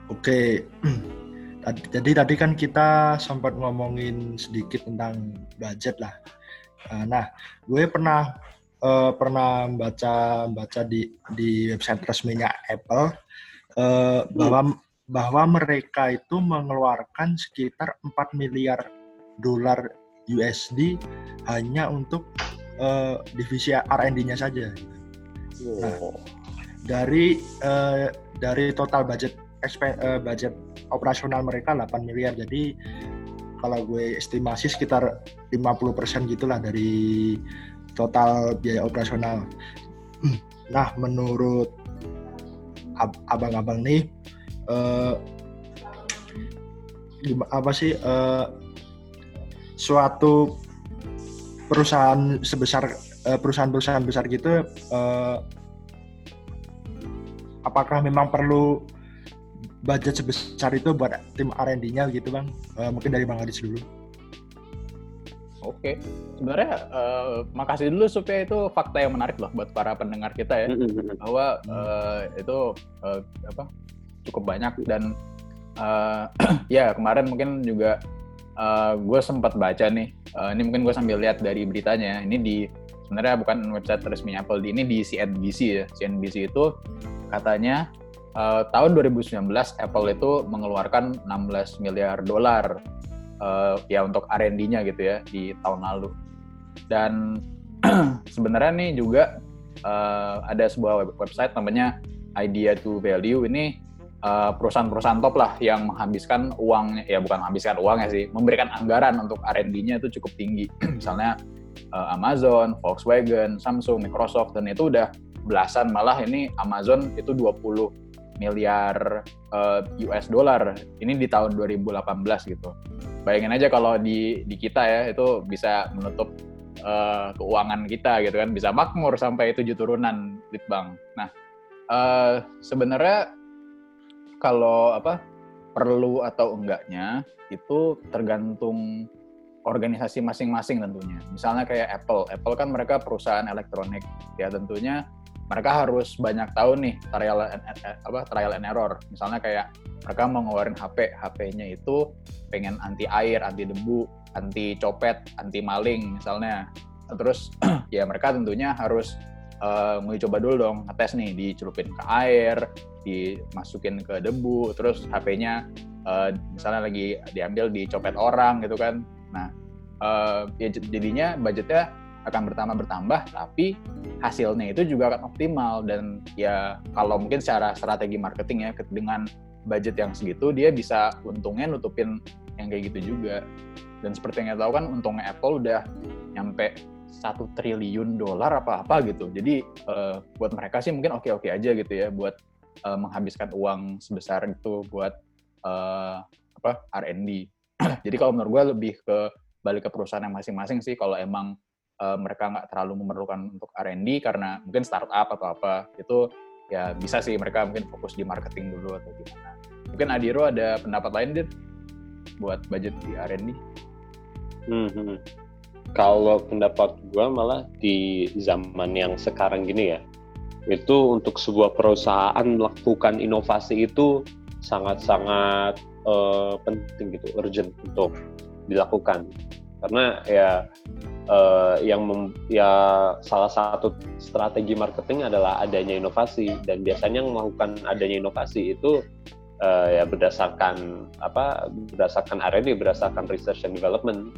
Oke, jadi tadi kan kita sempat ngomongin sedikit tentang budget lah. Nah, gue pernah eh, pernah baca baca di di website resminya Apple eh, bahwa hmm. bahwa mereka itu mengeluarkan sekitar empat miliar dolar U S D hanya untuk uh, divisi R and D-nya saja. Wow. Nah, dari uh, dari total budget expen, uh, budget operasional mereka delapan miliar. Jadi kalau gue estimasi sekitar lima puluh persen gitulah dari total biaya operasional. Nah, menurut ab- abang-abang nih Uh, apa sih uh, suatu perusahaan sebesar uh, perusahaan-perusahaan besar gitu uh, apakah memang perlu budget sebesar itu buat tim R and D-nya gitu Bang? Uh, mungkin dari Bang Harits dulu. Oke, okay. Sebenarnya uh, makasih dulu supaya itu fakta yang menarik loh buat para pendengar kita ya bahwa uh, itu uh, apa? cukup banyak dan uh, ya kemarin mungkin juga uh, gue sempat baca nih uh, ini mungkin gue sambil lihat dari beritanya ini di sebenarnya bukan website resmi Apple, ini di C N B C ya. C N B C itu katanya uh, tahun dua ribu sembilan belas Apple itu mengeluarkan enam belas miliar dolar uh, ya untuk R and D-nya gitu ya di tahun lalu dan sebenarnya nih juga uh, ada sebuah web- website namanya Idea to Value ini. Uh, perusahaan-perusahaan top lah yang menghabiskan uangnya, ya bukan menghabiskan uangnya sih, memberikan anggaran untuk R and D-nya itu cukup tinggi. Misalnya uh, Amazon, Volkswagen, Samsung, Microsoft, dan itu udah belasan. Malah ini Amazon itu dua puluh miliar uh, U S dollar ini di tahun dua ribu delapan belas gitu. Bayangin aja kalau di di kita ya, itu bisa menutup uh, keuangan kita gitu kan, bisa makmur sampai tujuh turunan Litbang. Nah, uh, sebenarnya kalau apa perlu atau enggaknya itu tergantung organisasi masing-masing tentunya. Misalnya kayak Apple, Apple kan mereka perusahaan elektronik ya, tentunya mereka harus banyak tahu nih trial and, apa trial and error. Misalnya kayak mereka mau ngeluarin H P, H P-nya itu pengen anti air, anti debu, anti copet, anti maling misalnya. Terus ya mereka tentunya harus Uh, mau coba dulu dong, ngetes nih, dicelupin ke air, dimasukin ke debu, terus H P-nya uh, misalnya lagi diambil, dicopet orang gitu kan. Nah, uh, ya jadinya budgetnya akan bertambah-bertambah, tapi hasilnya itu juga akan optimal. Dan ya kalau mungkin secara strategi marketing ya, dengan budget yang segitu, dia bisa untungnya nutupin yang kayak gitu juga. Dan seperti yang kita tahu kan, untungnya Apple udah nyampe satu triliun dolar apa-apa gitu. Jadi uh, buat mereka sih mungkin oke-oke aja gitu ya, buat uh, menghabiskan uang sebesar itu buat uh, apa R and D. Jadi kalau menurut gue lebih ke balik ke perusahaan yang masing-masing sih, kalau emang uh, mereka nggak terlalu memerlukan untuk R and D karena mungkin startup atau apa, itu ya bisa sih mereka mungkin fokus di marketing dulu atau gimana. Mungkin Adiro ada pendapat lain Dir buat budget di R and D? Hmm. Kalau pendapat gue malah di zaman yang sekarang gini ya, itu untuk sebuah perusahaan melakukan inovasi itu sangat-sangat uh, penting gitu, urgent untuk dilakukan. Karena ya uh, yang mem- ya salah satu strategi marketing adalah adanya inovasi, dan biasanya yang melakukan adanya inovasi itu uh, ya berdasarkan apa? Berdasarkan R and D, berdasarkan research and development.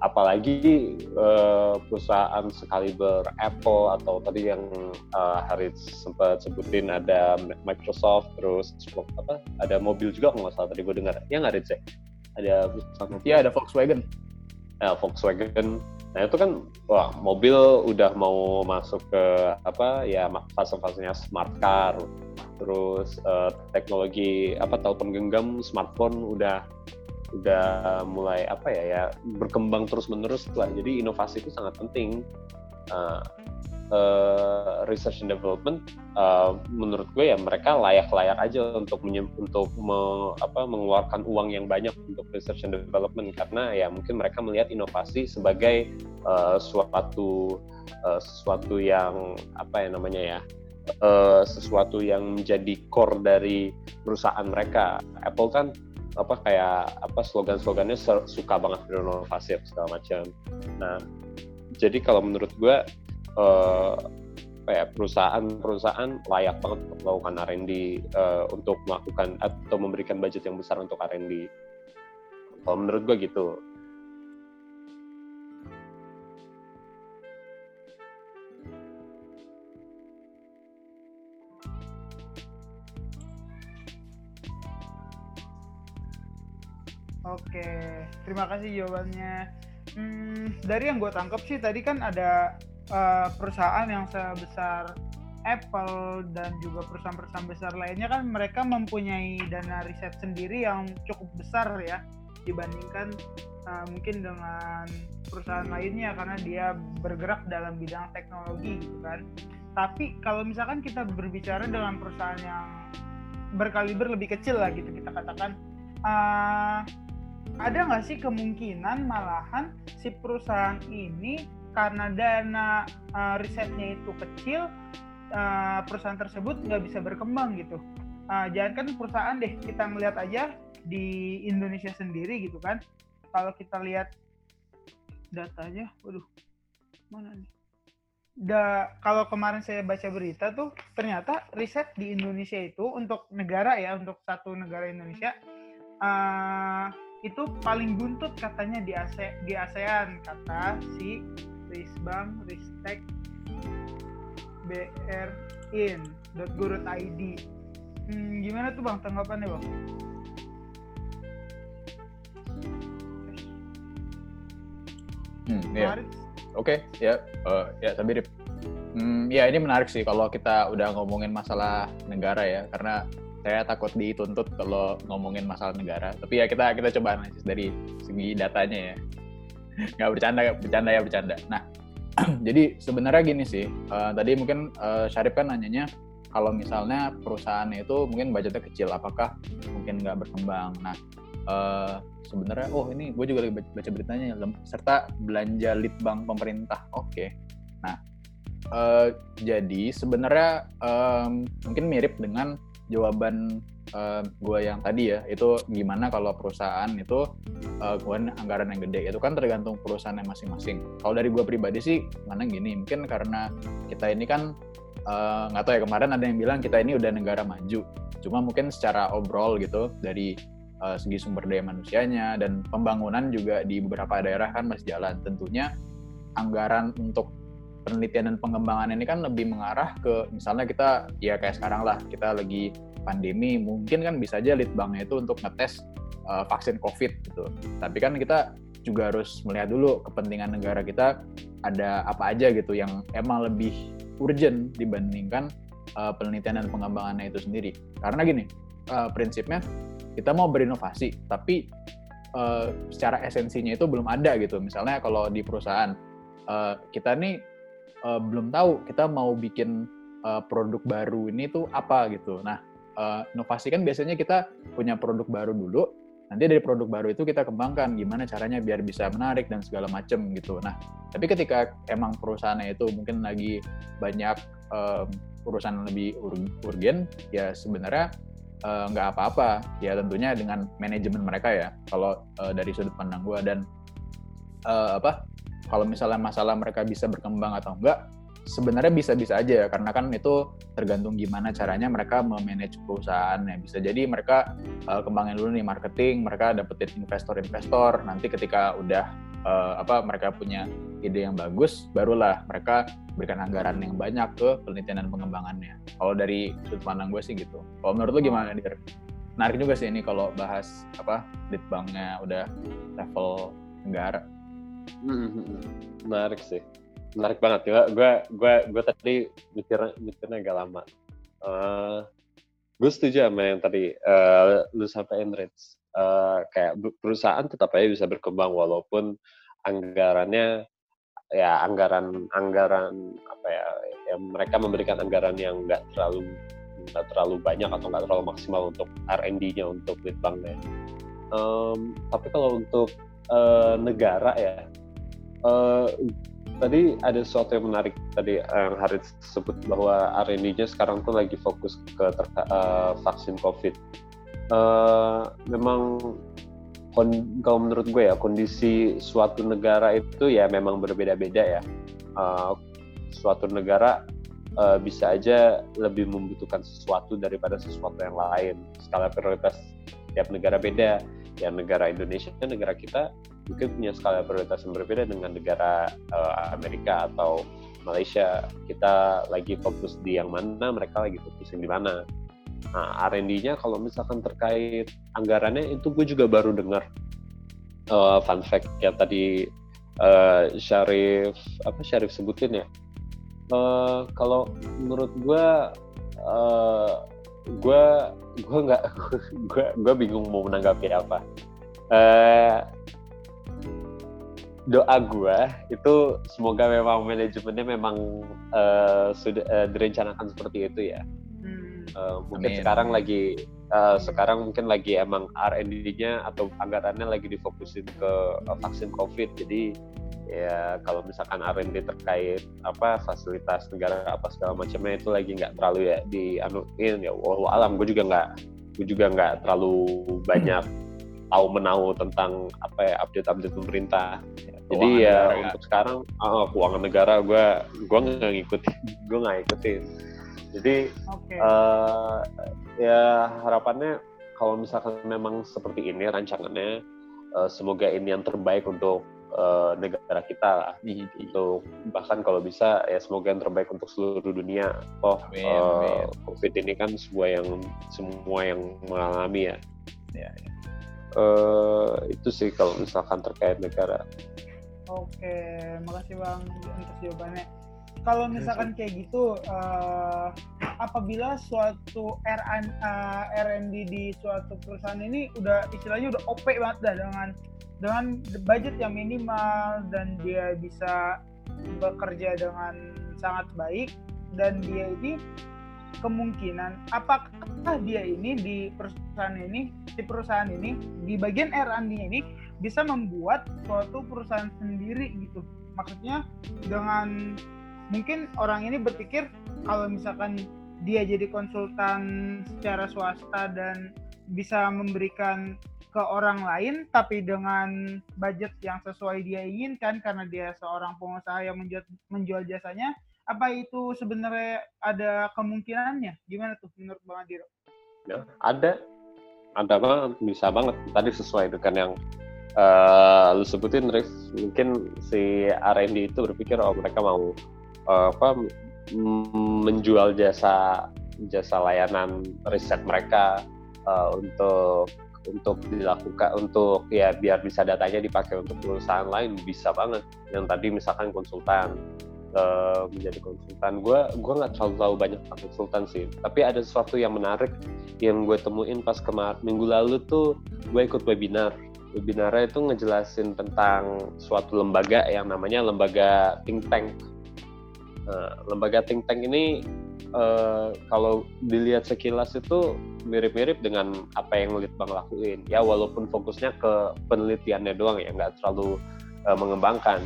Apalagi uh, perusahaan sekaliber Apple atau tadi yang uh, Harits sempat sebutin, ada Microsoft, terus apa ada mobil juga kalau nggak salah tadi gue dengar ya, nggak Harits ya, ada perusahaan ya, ada Volkswagen nah, Volkswagen nah itu kan wah mobil udah mau masuk ke apa ya fase-fasenya smart car, terus uh, teknologi apa telepon genggam, smartphone udah udah mulai apa ya ya berkembang terus-menerus lah. Jadi inovasi itu sangat penting. Uh, uh, research and development uh, menurut gue ya mereka layak-layak aja untuk menye- untuk me- apa, mengeluarkan uang yang banyak untuk research and development, karena ya mungkin mereka melihat inovasi sebagai uh, suatu uh, sesuatu yang apa ya namanya ya uh, sesuatu yang menjadi core dari perusahaan mereka. Apple kan apa kayak apa slogan-slogannya suka banget berinovasi segala macam. Nah, jadi kalau menurut gue eh, apa ya, perusahaan-perusahaan layak banget melakukan R and D eh, untuk melakukan atau memberikan budget yang besar untuk R and D. Kalau menurut gue gitu. Oke, terima kasih jawabannya. Hmm, dari yang gue tangkap sih tadi kan ada uh, perusahaan yang sebesar Apple dan juga perusahaan-perusahaan besar lainnya kan mereka mempunyai dana riset sendiri yang cukup besar ya dibandingkan uh, mungkin dengan perusahaan lainnya karena dia bergerak dalam bidang teknologi gitu kan. Tapi kalau misalkan kita berbicara dengan perusahaan yang berkaliber lebih kecil lah gitu kita katakan, uh, ada nggak sih kemungkinan malahan si perusahaan ini karena dana uh, risetnya itu kecil, uh, perusahaan tersebut nggak bisa berkembang gitu. Uh, jangan kan perusahaan deh, kita ngelihat aja di Indonesia sendiri gitu kan. Kalau kita lihat datanya, waduh, mana nih? Da, kalau kemarin saya baca berita tuh, ternyata riset di Indonesia itu untuk negara ya, untuk satu negara Indonesia, Uh, itu paling buntut katanya di ASE, di ASEAN kata si Risbang Ristek b r i n dot go dot i d. hmm, gimana tuh bang tanggapannya bang? Hmm, yeah. Oke, okay, ya, yeah. uh, ya yeah, tapi hmm, ya yeah, ini menarik sih kalau kita udah ngomongin masalah negara ya, karena saya takut dituntut kalau ngomongin masalah negara. Tapi ya kita kita coba analisis dari segi datanya ya. Nggak bercanda, bercanda ya bercanda. Nah, jadi sebenarnya gini sih, uh, tadi mungkin uh, Syarif kan nanyanya kalau misalnya perusahaannya itu mungkin budgetnya kecil, apakah mungkin nggak berkembang? Nah. Uh, sebenarnya, oh ini gue juga lagi baca beritanya, serta belanja litbang pemerintah. Oke, okay. Nah, uh, jadi sebenarnya um, mungkin mirip dengan jawaban uh, gue yang tadi ya, itu gimana kalau perusahaan itu uh, kemudian anggaran yang gede, itu kan tergantung perusahaannya masing-masing. Kalau dari gue pribadi sih, mana gini, mungkin karena kita ini kan, uh, nggak tahu ya, kemarin ada yang bilang kita ini udah negara maju, cuma mungkin secara overall gitu, dari Uh, segi sumber daya manusianya dan pembangunan juga di beberapa daerah kan masih jalan. Tentunya anggaran untuk penelitian dan pengembangan ini kan lebih mengarah ke misalnya kita ya kayak sekarang lah, kita lagi pandemi, mungkin kan bisa aja litbangnya itu untuk ngetes uh, vaksin COVID gitu. Tapi kan kita juga harus melihat dulu kepentingan negara kita ada apa aja gitu yang emang lebih urgent dibandingkan uh, penelitian dan pengembangannya itu sendiri. Karena gini, uh, prinsipnya kita mau berinovasi, tapi uh, secara esensinya itu belum ada gitu. Misalnya kalau di perusahaan, uh, kita nih uh, belum tahu kita mau bikin uh, produk baru ini tuh apa gitu. Nah, uh, inovasi kan biasanya kita punya produk baru dulu, nanti dari produk baru itu kita kembangkan, gimana caranya biar bisa menarik dan segala macam gitu. Nah, tapi ketika emang perusahaannya itu mungkin lagi banyak uh, urusan lebih urgen, ya sebenarnya nggak uh, apa-apa ya, tentunya dengan manajemen mereka ya kalau uh, dari sudut pandang gue. Dan uh, apa kalau misalnya masalah mereka bisa berkembang atau enggak, sebenarnya bisa-bisa aja ya, karena kan itu tergantung gimana caranya mereka memanage perusahaan ya. Bisa jadi mereka uh, kembangin dulu nih marketing, mereka dapetin investor-investor, nanti ketika udah uh, apa mereka punya ide yang bagus, barulah mereka berikan anggaran yang banyak ke penelitian dan pengembangannya. Kalau dari sudut pandang gue sih gitu. Kalau menurut lo gimana, Dir? Menarik juga sih ini kalau bahas apa litbangnya udah level negara. Menarik sih, menarik banget. Gue gue gue gue tadi mikirnya mikirnya agak lama. Uh, gue setuju sama yang tadi uh, lu sampaikan, Rich. Uh, kayak perusahaan tetap aja bisa berkembang walaupun anggarannya ya anggaran anggaran apa ya, ya mereka memberikan anggaran yang nggak terlalu nggak terlalu banyak atau nggak terlalu maksimal untuk R and D-nya, untuk litbangnya. Um, tapi kalau untuk uh, negara ya, uh, tadi ada sesuatu yang menarik tadi yang Harits sebut bahwa R and D-nya sekarang tuh lagi fokus ke terka, uh, vaksin COVID. Uh, memang kalau menurut gue ya, kondisi suatu negara itu ya memang berbeda-beda ya. Uh, suatu negara uh, bisa aja lebih membutuhkan sesuatu daripada sesuatu yang lain. Skala prioritas tiap negara beda. Ya negara Indonesia, negara kita mungkin punya skala prioritas yang berbeda dengan negara uh, Amerika atau Malaysia. Kita lagi fokus di yang mana, mereka lagi fokus yang di mana. Nah, R and D-nya kalau misalkan terkait anggarannya itu gue juga baru dengar uh, fun fact yang tadi uh, Syarif apa Syarif sebutin ya. Uh, kalau menurut gue, uh, gue gue nggak gue gue bingung mau menanggapi apa. Uh, doa gue itu semoga memang manajemennya memang uh, sudah uh, direncanakan seperti itu ya. Uh, mungkin Amin. sekarang lagi uh, sekarang mungkin lagi emang R and D-nya atau anggarannya lagi difokusin ke uh, vaksin COVID. Jadi ya kalau misalkan R and D terkait apa fasilitas negara apa segala macamnya itu lagi nggak terlalu ya dianuin ya. Wallahu alam, gue juga nggak gue juga nggak terlalu banyak tahu menahu tentang apa ya, update-update pemerintah. Jadi keuangan ya negara. Untuk sekarang uh, keuangan negara gue gue nggak ngikutin gue nggak ngikutin. Jadi okay. uh, ya harapannya kalau misalkan memang seperti ini rancangannya, uh, semoga ini yang terbaik untuk uh, negara kita lah. Untuk bahkan kalau bisa ya semoga yang terbaik untuk seluruh dunia. Toh uh, COVID ini kan sebuah yang semua yang mengalami ya. ya, ya. Uh, itu sih kalau misalkan terkait negara. Oke, makasih Bang untuk jawabannya. Kalau misalkan kayak gitu, uh, apabila suatu R and D di suatu perusahaan ini udah istilahnya udah O P banget dah dengan dengan budget yang minimal dan dia bisa bekerja dengan sangat baik, dan dia ini kemungkinan apakah dia ini di perusahaan ini di perusahaan ini di bagian R and D ini bisa membuat suatu perusahaan sendiri gitu, maksudnya dengan mungkin orang ini berpikir kalau misalkan dia jadi konsultan secara swasta dan bisa memberikan ke orang lain tapi dengan budget yang sesuai dia inginkan karena dia seorang pengusaha yang menjual, menjual jasanya. Apa itu sebenarnya ada kemungkinannya? Gimana tuh menurut Bang Adiro? Ya, ada. Ada banget, bisa banget. Tadi sesuai dengan yang uh, lu sebutin, Rif. Mungkin si R and D itu berpikir, oh mereka mau uh, apa menjual jasa jasa layanan riset mereka uh, untuk untuk dilakukan untuk ya biar bisa datanya dipakai untuk perusahaan lain, bisa banget. Yang tadi misalkan konsultan menjadi konsultan, gue gue nggak terlalu tahu banyak konsultan sih, tapi ada sesuatu yang menarik yang gue temuin pas kemarin minggu lalu tuh gue ikut webinar. Webinarnya itu ngejelasin tentang suatu lembaga yang namanya lembaga think tank. Nah, lembaga think tank ini uh, kalau dilihat sekilas itu mirip-mirip dengan apa yang Litbang lakuin, ya walaupun fokusnya ke penelitiannya doang ya, nggak terlalu uh, mengembangkan.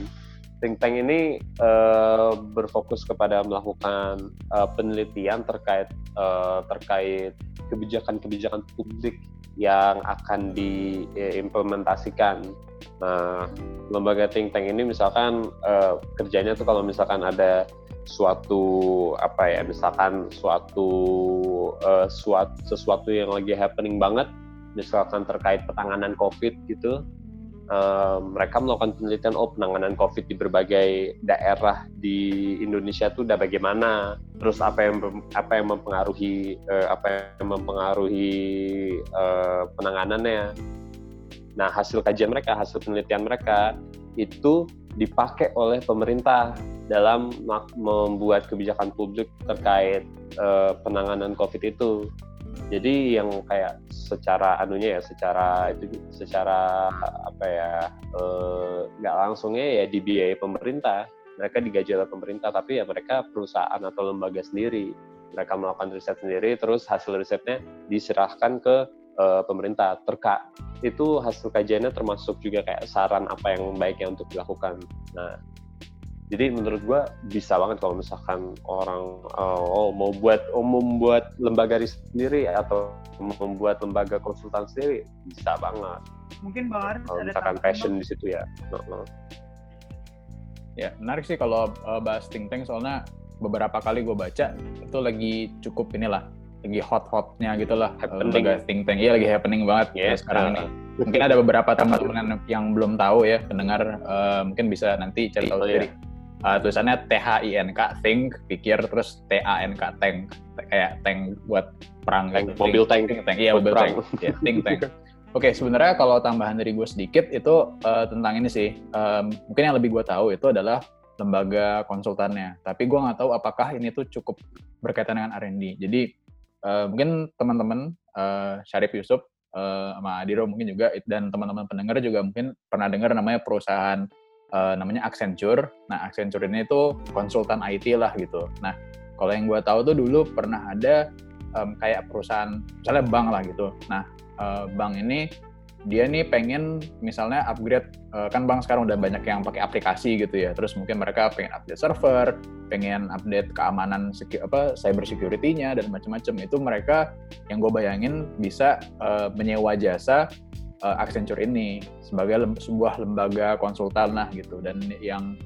Think tank ini uh, berfokus kepada melakukan uh, penelitian terkait uh, terkait kebijakan-kebijakan publik yang akan diimplementasikan. Nah, lembaga think tank ini misalkan uh, kerjanya tuh kalau misalkan ada suatu apa ya, misalkan suatu uh, suatu sesuatu yang lagi happening banget, misalkan terkait penanganan COVID gitu. Uh, mereka melakukan penelitian, oh penanganan COVID di berbagai daerah di Indonesia itu udah bagaimana, terus apa yang apa yang mempengaruhi uh, apa yang mempengaruhi uh, penanganannya. Nah, hasil kajian mereka, hasil penelitian mereka itu dipakai oleh pemerintah dalam membuat kebijakan publik terkait uh, penanganan COVID itu. Jadi yang kayak secara anunya ya, secara itu secara apa ya, nggak e, langsungnya ya dibiayai pemerintah, mereka digaji oleh pemerintah, tapi ya mereka perusahaan atau lembaga sendiri, mereka melakukan riset sendiri, terus hasil risetnya diserahkan ke e, pemerintah. Terkait itu hasil kajiannya termasuk juga kayak saran apa yang baiknya untuk dilakukan. Nah, jadi menurut gue bisa banget kalau misalkan orang oh, mau buat oh, membuat lembaga riset sendiri atau membuat lembaga konsultan sendiri, bisa banget. Mungkin Bang Aris ada misalkan passion di situ ya. No, no. Ya menarik sih kalau uh, bahas think tank, soalnya beberapa kali gue baca itu lagi cukup inilah, lagi hot-hotnya gitulah lembaga think tank. Iya lagi happening banget yeah, ya sekarang ini. Uh, mungkin ada beberapa teman-teman yang belum tahu ya, pendengar uh, mungkin bisa nanti cari tahu sendiri. Uh, tulisannya T H I N K, think, pikir, terus T A N K, tank, kayak tank buat perang, tank, gitu. Mobil tank, tank, tank. Iya mobil tank, yeah, think tank. Oke, okay, sebenarnya kalau tambahan dari gue sedikit itu uh, tentang ini sih, um, mungkin yang lebih gue tahu itu adalah lembaga konsultannya, tapi gue nggak tahu apakah ini tuh cukup berkaitan dengan R and D. Jadi uh, mungkin teman-teman uh, Syarif, Yusuf, Uh, sama Adiro mungkin juga, dan teman-teman pendengar juga mungkin pernah dengar namanya perusahaan uh, namanya Accenture. Nah, Accenture ini itu konsultan I T lah gitu. Nah, kalau yang gue tahu tuh dulu pernah ada um, kayak perusahaan, misalnya bank lah gitu. Nah, uh, bank ini dia nih pengen misalnya upgrade, uh, kan bank sekarang udah banyak yang pakai aplikasi gitu ya. Terus mungkin mereka pengen update server, pengen update keamanan secu- apa cyber security-nya dan macam-macam. Itu mereka yang gue bayangin bisa uh, menyewa jasa uh, Accenture ini sebagai lem- sebuah lembaga konsultan lah gitu. Dan yang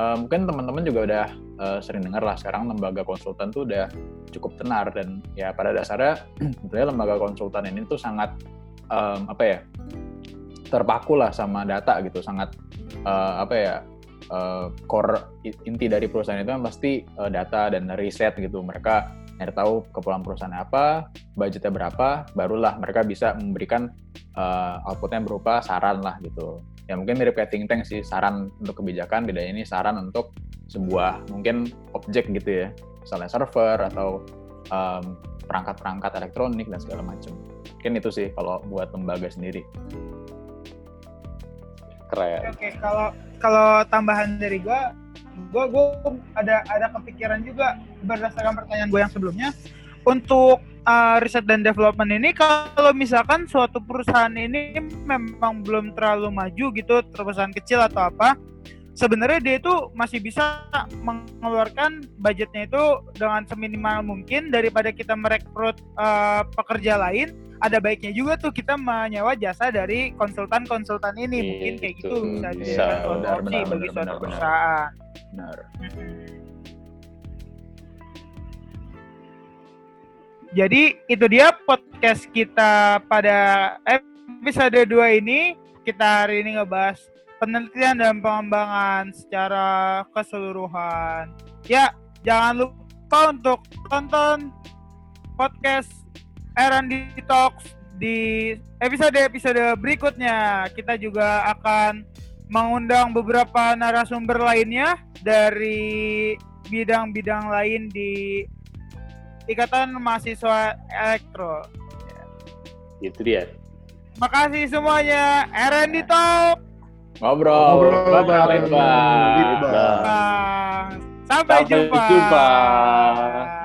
uh, mungkin teman-teman juga udah uh, sering dengar lah, sekarang lembaga konsultan tuh udah cukup tenar, dan ya pada dasarnya sebenarnya lembaga konsultan ini tuh sangat um, apa ya, terpaku lah sama data gitu, sangat uh, apa ya, Uh, core inti dari perusahaan itu kan pasti uh, data dan riset gitu. Mereka nyari tahu keperluan perusahaan apa, budgetnya berapa, barulah mereka bisa memberikan uh, outputnya berupa saran lah gitu. ya mungkin mirip kayak think tank sih, saran untuk kebijakan, bedanya ini saran untuk sebuah mungkin objek gitu ya, misalnya server atau um, perangkat-perangkat elektronik dan segala macam. Mungkin itu sih kalau buat lembaga sendiri. Keren. Oke, kalau kalau tambahan dari gua, gua gua ada ada kepikiran juga berdasarkan pertanyaan gua yang sebelumnya untuk Uh, riset dan development ini, kalau misalkan suatu perusahaan ini memang belum terlalu maju gitu, perusahaan kecil atau apa, sebenarnya dia itu masih bisa mengeluarkan budgetnya itu dengan seminimal mungkin daripada kita merekrut uh, pekerja lain. Ada baiknya juga tuh kita menyewa jasa dari konsultan-konsultan ini, gitu. Mungkin kayak gitu bisa jadi opsi bagi suatu perusahaan. Benar. Jadi itu dia podcast kita pada episode dua ini. Kita hari ini ngebahas penelitian dan pengembangan secara keseluruhan. Ya, jangan lupa untuk tonton podcast R and D Talks di episode-episode berikutnya. Kita juga akan mengundang beberapa narasumber lainnya dari bidang-bidang lain di Ikatan Mahasiswa Elektro. Itu dia. Makasih semuanya. R and D Talk. Ngobrol. Ngobrol lebar. Sampai jumpa. Sampai jumpa.